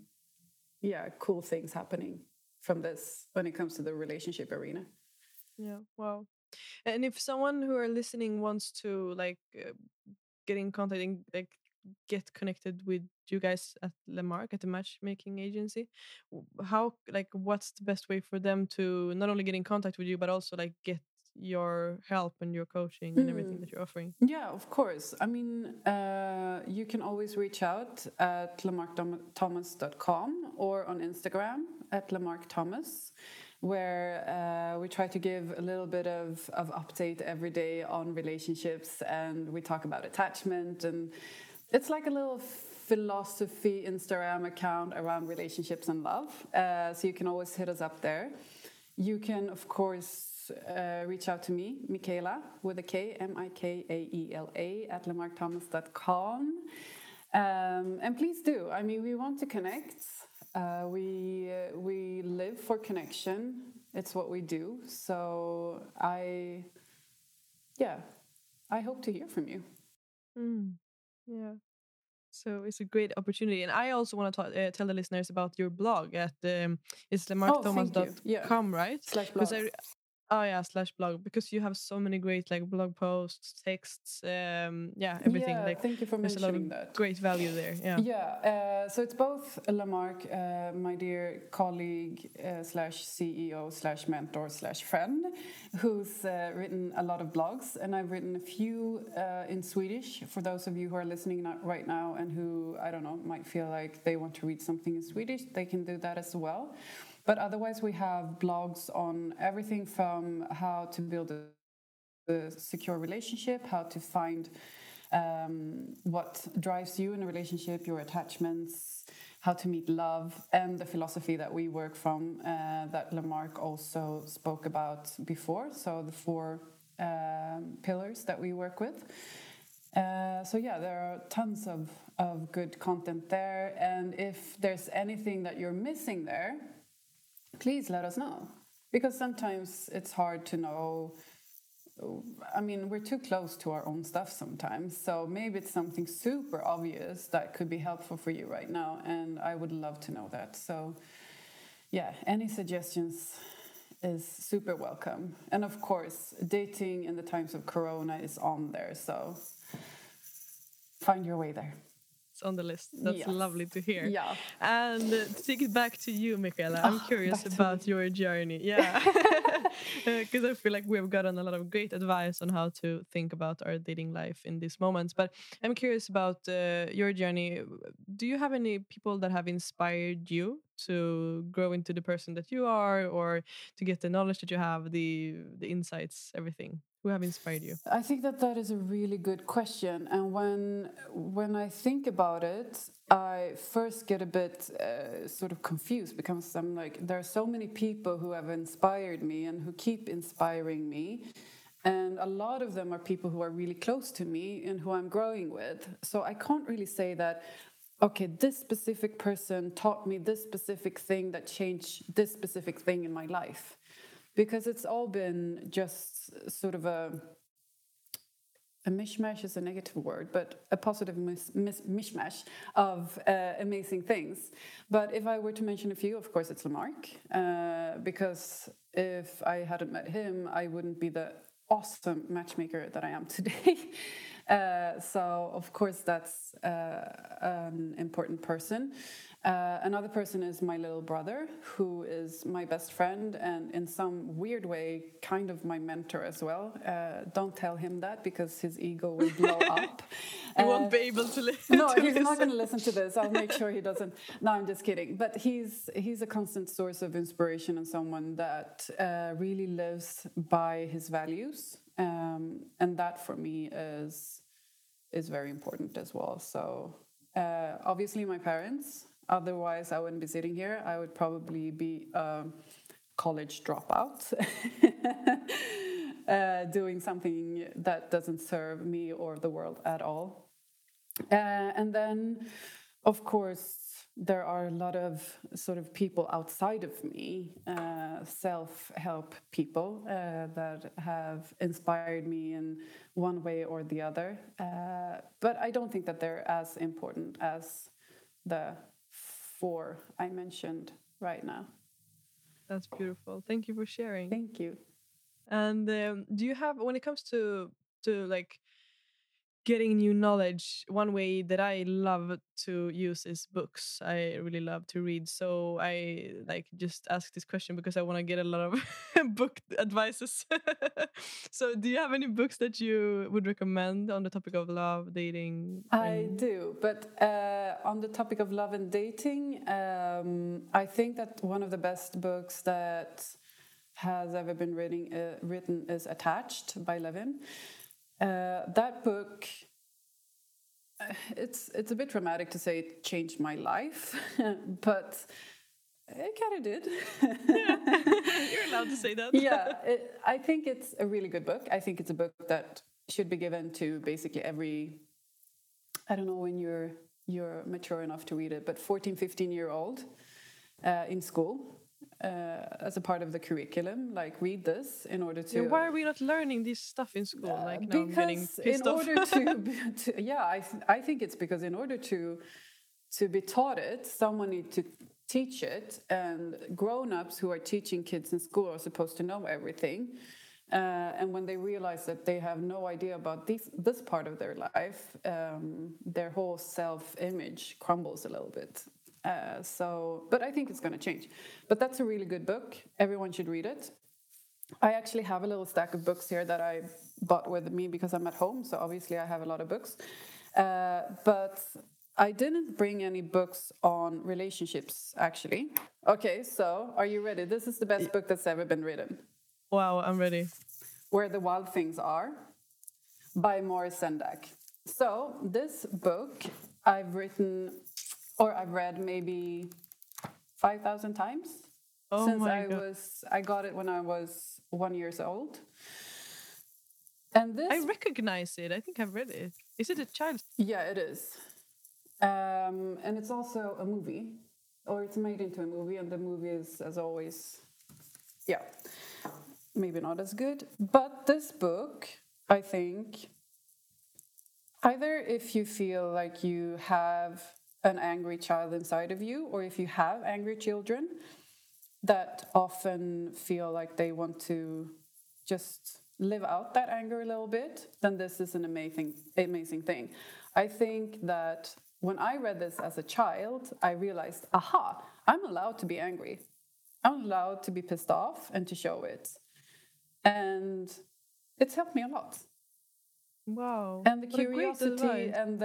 cool things happening from this when it comes to the relationship arena. Yeah, wow. And if someone who are listening wants to, get in contact and, get connected with you guys at Lemarq, at the matchmaking agency, how, what's the best way for them to not only get in contact with you, but also, get your help and your coaching and everything that you're offering? Yeah, of course. I mean, you can always reach out at lemarqthomas.com or on Instagram at Lemarq Thomas, where we try to give a little bit of update every day on relationships, and we talk about attachment, and it's like a little philosophy Instagram account around relationships and love. So you can always hit us up there. You can, of course, please reach out to me, Mikaela, with a K, Mikaela, at lemarqthomas.com. And please do. I mean, we want to connect. We live for connection. It's what we do. So I hope to hear from you. Mm. Yeah. So it's a great opportunity. And I also want to tell the listeners about your blog at it's lemarqthomas.com, right? /blog. /blog. Because you have so many great blog posts, texts, everything. Yeah, thank you for mentioning that. There's a lot of great value there. Yeah. Yeah. So it's both Lemarq, my dear colleague /CEO /mentor /friend, who's written a lot of blogs, and I've written a few in Swedish for those of you who are listening right now and who might feel like they want to read something in Swedish. They can do that as well. But otherwise, we have blogs on everything from how to build a secure relationship, how to find what drives you in a relationship, your attachments, how to meet love, and the philosophy that we work from that Lemarq also spoke about before. So the 4 pillars that we work with. There are tons of good content there. And if there's anything that you're missing there, please let us know, because sometimes it's hard to know. I mean, we're too close to our own stuff sometimes, so maybe it's something super obvious that could be helpful for you right now, and I would love to know that. So any suggestions is super welcome. And of course, dating in the times of Corona is on there, so find your way there. On the list. That's lovely to hear. Yeah. And to take it back to you, Mikaela, I'm curious about your journey. Yeah. Because I feel like we've gotten a lot of great advice on how to think about our dating life in these moments. But I'm curious about your journey. Do you have any people that have inspired you to grow into the person that you are, or to get the knowledge that you have, the insights, everything? Who have inspired you? I think that is a really good question. And when I think about it, I first get a bit sort of confused, because I'm like, there are so many people who have inspired me and who keep inspiring me. And a lot of them are people who are really close to me and who I'm growing with. So I can't really say that, okay, this specific person taught me this specific thing that changed this specific thing in my life. Because it's all been just sort of a mishmash is a negative word, but a positive mishmash of amazing things. But if I were to mention a few, of course, it's Lemarq. Because if I hadn't met him, I wouldn't be the awesome matchmaker that I am today. So, of course, that's an important person. Another person is my little brother, who is my best friend and in some weird way kind of my mentor as well. Don't tell him that, because his ego will blow up. He won't be able to listen. No, he's not going to listen to this. I'll make sure he doesn't. No, I'm just kidding. But he's a constant source of inspiration and someone that really lives by his values. And that for me is very important as well. So obviously my parents, otherwise I wouldn't be sitting here. I would probably be a college dropout doing something that doesn't serve me or the world at all. And then, of course, there are a lot of sort of people outside of me, self-help people that have inspired me in one way or the other. But I don't think that they're as important as the 4 I mentioned right now. That's beautiful. Thank you for sharing. Thank you. And do you have, when it comes to getting new knowledge, one way that I love to use is books. I really love to read. So I just ask this question because I want to get a lot of book advices. So do you have any books that you would recommend on the topic of love, dating? I do. But on the topic of love and dating, I think that one of the best books that has ever been written is Attached by Levin. That book, it's a bit dramatic to say it changed my life, but Kind of did. Yeah. You're allowed to say that. Yeah, I think it's a really good book. I think it's a book that should be given to basically every, I don't know when you're mature enough to read it, but 14, 15-year-old in school as a part of the curriculum. Like, read this in order to... Yeah, why are we not learning this stuff in school? Like, now I'm getting pissed off. Because in order to... Yeah, I think it's because in order to be taught it, someone needs to... teach it, and grown-ups who are teaching kids in school are supposed to know everything, and when they realize that they have no idea about this part of their life, their whole self-image crumbles a little bit. But I think it's going to change. But that's a really good book. Everyone should read it. I actually have a little stack of books here that I bought with me because I'm at home, so obviously I have a lot of books. But I didn't bring any books on relationships, actually. Okay, so are you ready? This is the best book that's ever been written. Wow, I'm ready. Where the Wild Things Are by Maurice Sendak. So this book I've read maybe 5,000 times. Oh since my God. I got it when I was 1 year old. And this... I recognize it. I think I've read it. Is it a child? Yeah, it is. And it's also a movie, or it's made into a movie, and the movie is, as always, yeah, maybe not as good. But this book, I think, either if you feel like you have an angry child inside of you, or if you have angry children that often feel like they want to just live out that anger a little bit, then this is an amazing thing. I think that... when I read this as a child, I realized, aha, I'm allowed to be angry. I'm allowed to be pissed off and to show it. And it's helped me a lot. Wow. And the curiosity and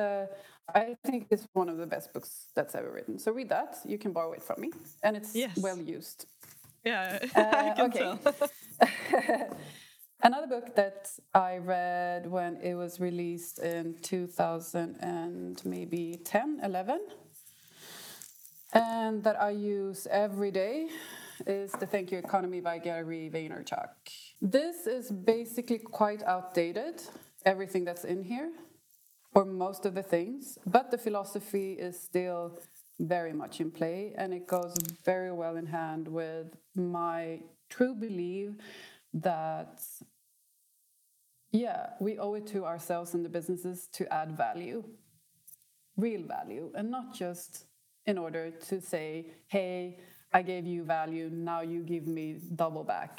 I think it's one of the best books that's ever written. So read that. You can borrow it from me. And it's well used. Yeah, I can tell. Another book that I read when it was released in 2000 and maybe 10, 11, and that I use every day is The Thank You Economy by Gary Vaynerchuk. This is basically quite outdated, everything that's in here, or most of the things, but the philosophy is still very much in play, and it goes very well in hand with my true belief that we owe it to ourselves and the businesses to add value, real value, and not just in order to say, hey, I gave you value, now you give me double back.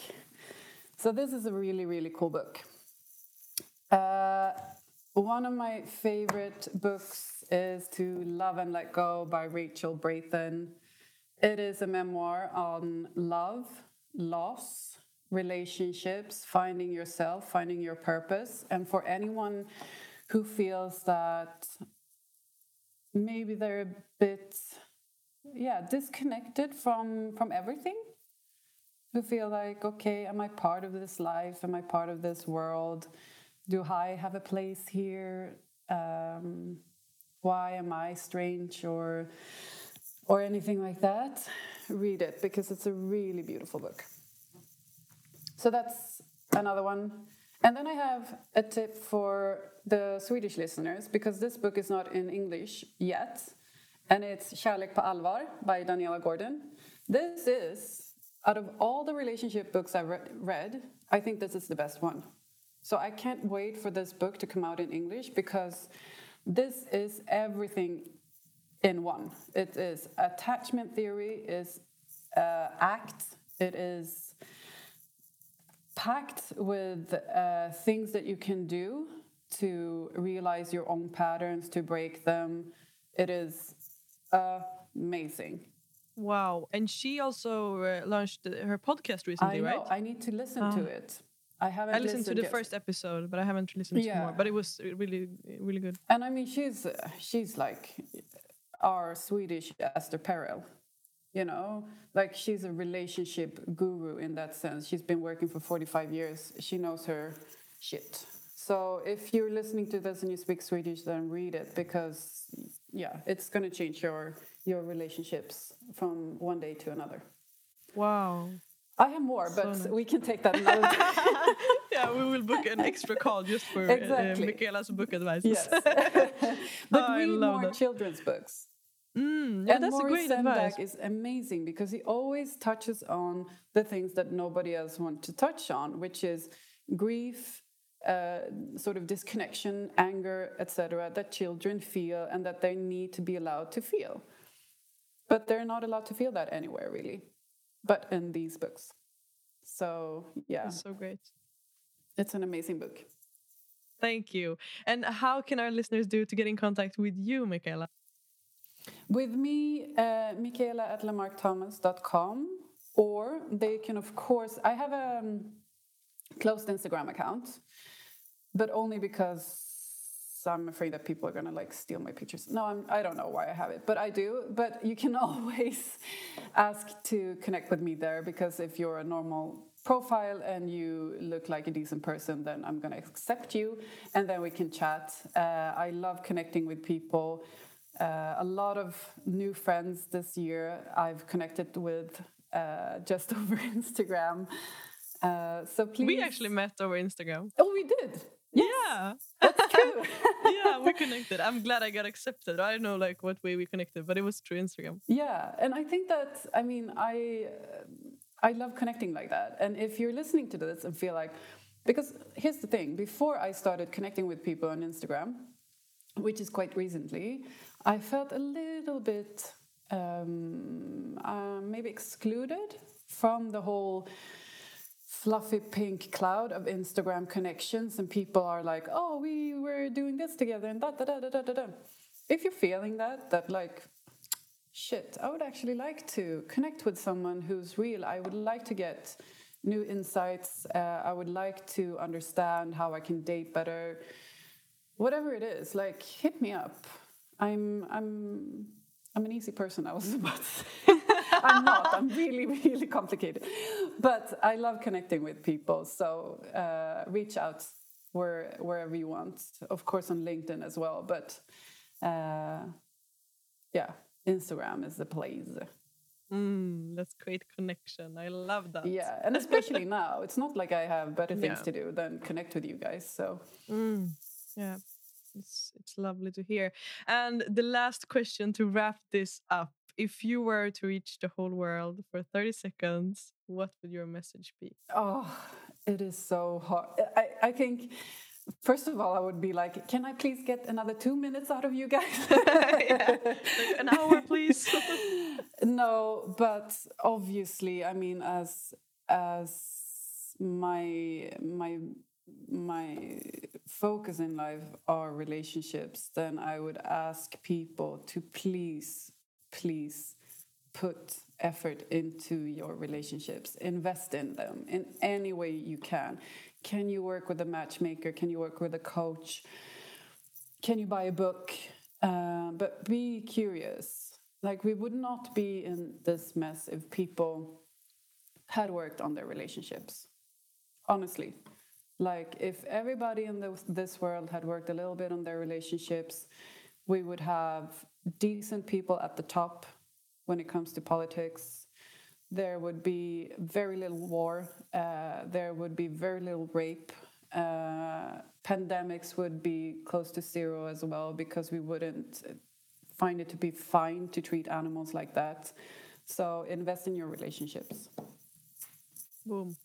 So this is a really, really cool book. One of my favorite books is To Love and Let Go by Rachel Brayton. It is a memoir on love, loss, relationships, finding yourself, finding your purpose. And for anyone who feels that maybe they're a bit disconnected from everything, who feel like, okay, am I part of this life? Am I part of this world? Do I have a place here? Why am I strange or anything like that? Read it, because it's a really beautiful book. So that's another one. And then I have a tip for the Swedish listeners, because this book is not in English yet. And it's Kärlek på allvar by Daniela Gordon. This is, out of all the relationship books I've read, I think this is the best one. So I can't wait for this book to come out in English, because this is everything in one. It is attachment theory, is ACT, it is... packed with things that you can do to realize your own patterns, to break them. It is amazing. Wow. And she also launched her podcast recently, right? I know. I need to listen to it. I listened to the first episode, but I haven't listened to more. But it was really, really good. And I mean, she's like our Swedish Esther Perel. You know, like, she's a relationship guru in that sense. She's been working for 45 years. She knows her shit. So if you're listening to this and you speak Swedish, then read it, because, yeah, it's going to change your your relationships from one day to another. Wow. I have more, but we can take that another time. Yeah, we will book an extra call just for Mikaela's book advice. Yes. But read more children's books. Yeah, and that's Maurice Sendak is amazing because he always touches on the things that nobody else wants to touch on, which is grief, sort of disconnection, anger, etc., that children feel and that they need to be allowed to feel. But they're not allowed to feel that anywhere, really, but in these books. So, yeah. That's so great. It's an amazing book. Thank you. And how can our listeners do to get in contact with you, Mikaela? With me, Mikaela at lemarqthomas.com, or they can, of course, I have a closed Instagram account, but only because I'm afraid that people are going to steal my pictures. No, I don't know why I have it, but I do. But you can always ask to connect with me there, because if you're a normal profile and you look like a decent person, then I'm going to accept you and then we can chat. I love connecting with people. A lot of new friends this year I've connected with just over Instagram. So please. We actually met over Instagram. Oh, we did? Yes. Yeah. That's true. Yeah, we connected. I'm glad I got accepted. I don't know what way we connected, but it was through Instagram. Yeah, and I think that, I love connecting like that. And if you're listening to this and feel because here's the thing, before I started connecting with people on Instagram, which is quite recently, I felt a little bit maybe excluded from the whole fluffy pink cloud of Instagram connections, and people are like, oh, we were doing this together and da-da-da-da-da-da. If you're feeling that shit, I would actually like to connect with someone who's real. I would like to get new insights. I would like to understand how I can date better. Whatever it is, hit me up. I'm an easy person, I was about to say. I'm not. I'm really, really complicated. But I love connecting with people. So reach out wherever you want. Of course, on LinkedIn as well. But Instagram is the place. That's great connection. I love that. Yeah, and especially now. It's not like I have better things to do than connect with you guys. So... Yeah, it's lovely to hear. And the last question to wrap this up. If you were to reach the whole world for 30 seconds, what would your message be? Oh, it is so hard. I think, first of all, I would be like, can I please get another 2 minutes out of you guys? An hour, please. No, but obviously, as my focus in life are relationships, then I would ask people to please put effort into your relationships. Invest in them in any way you can. Can you work with a matchmaker? Can you work with a coach? Can you buy a book? But be curious. We would not be in this mess if people had worked on their relationships. Honestly. If everybody in this world had worked a little bit on their relationships, we would have decent people at the top when it comes to politics. There would be very little war. There would be very little rape. Pandemics would be close to zero as well, because we wouldn't find it to be fine to treat animals like that. So invest in your relationships. Boom.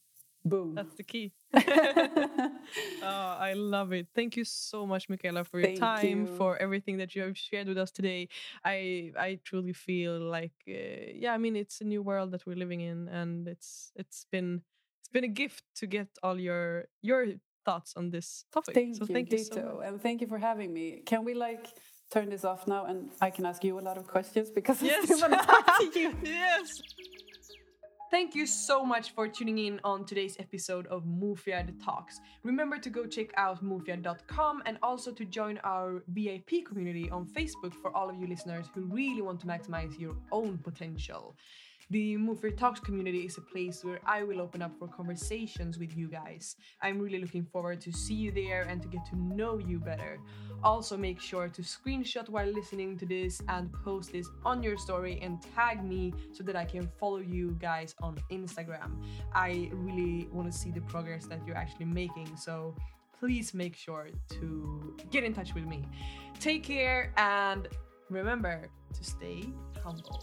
Boom. That's the key. I love it. Thank you so much, Mikaela, for your time, for everything that you have shared with us today. I truly feel it's a new world that we're living in, and it's been a gift to get all your thoughts on this topic. Thank you so much. And thank you for having me. Can we turn this off now, and I can ask you a lot of questions, because I still want to talk to you. Yes. Thank you so much for tuning in on today's episode of Mofjärd Talks. Remember to go check out mofjärd.com, and also to join our VIP community on Facebook for all of you listeners who really want to maximize your own potential. The Mofjärd Talks community is a place where I will open up for conversations with you guys. I'm really looking forward to see you there and to get to know you better. Also, make sure to screenshot while listening to this and post this on your story and tag me so that I can follow you guys on Instagram. I really want to see the progress that you're actually making, so please make sure to get in touch with me. Take care and remember to stay humble.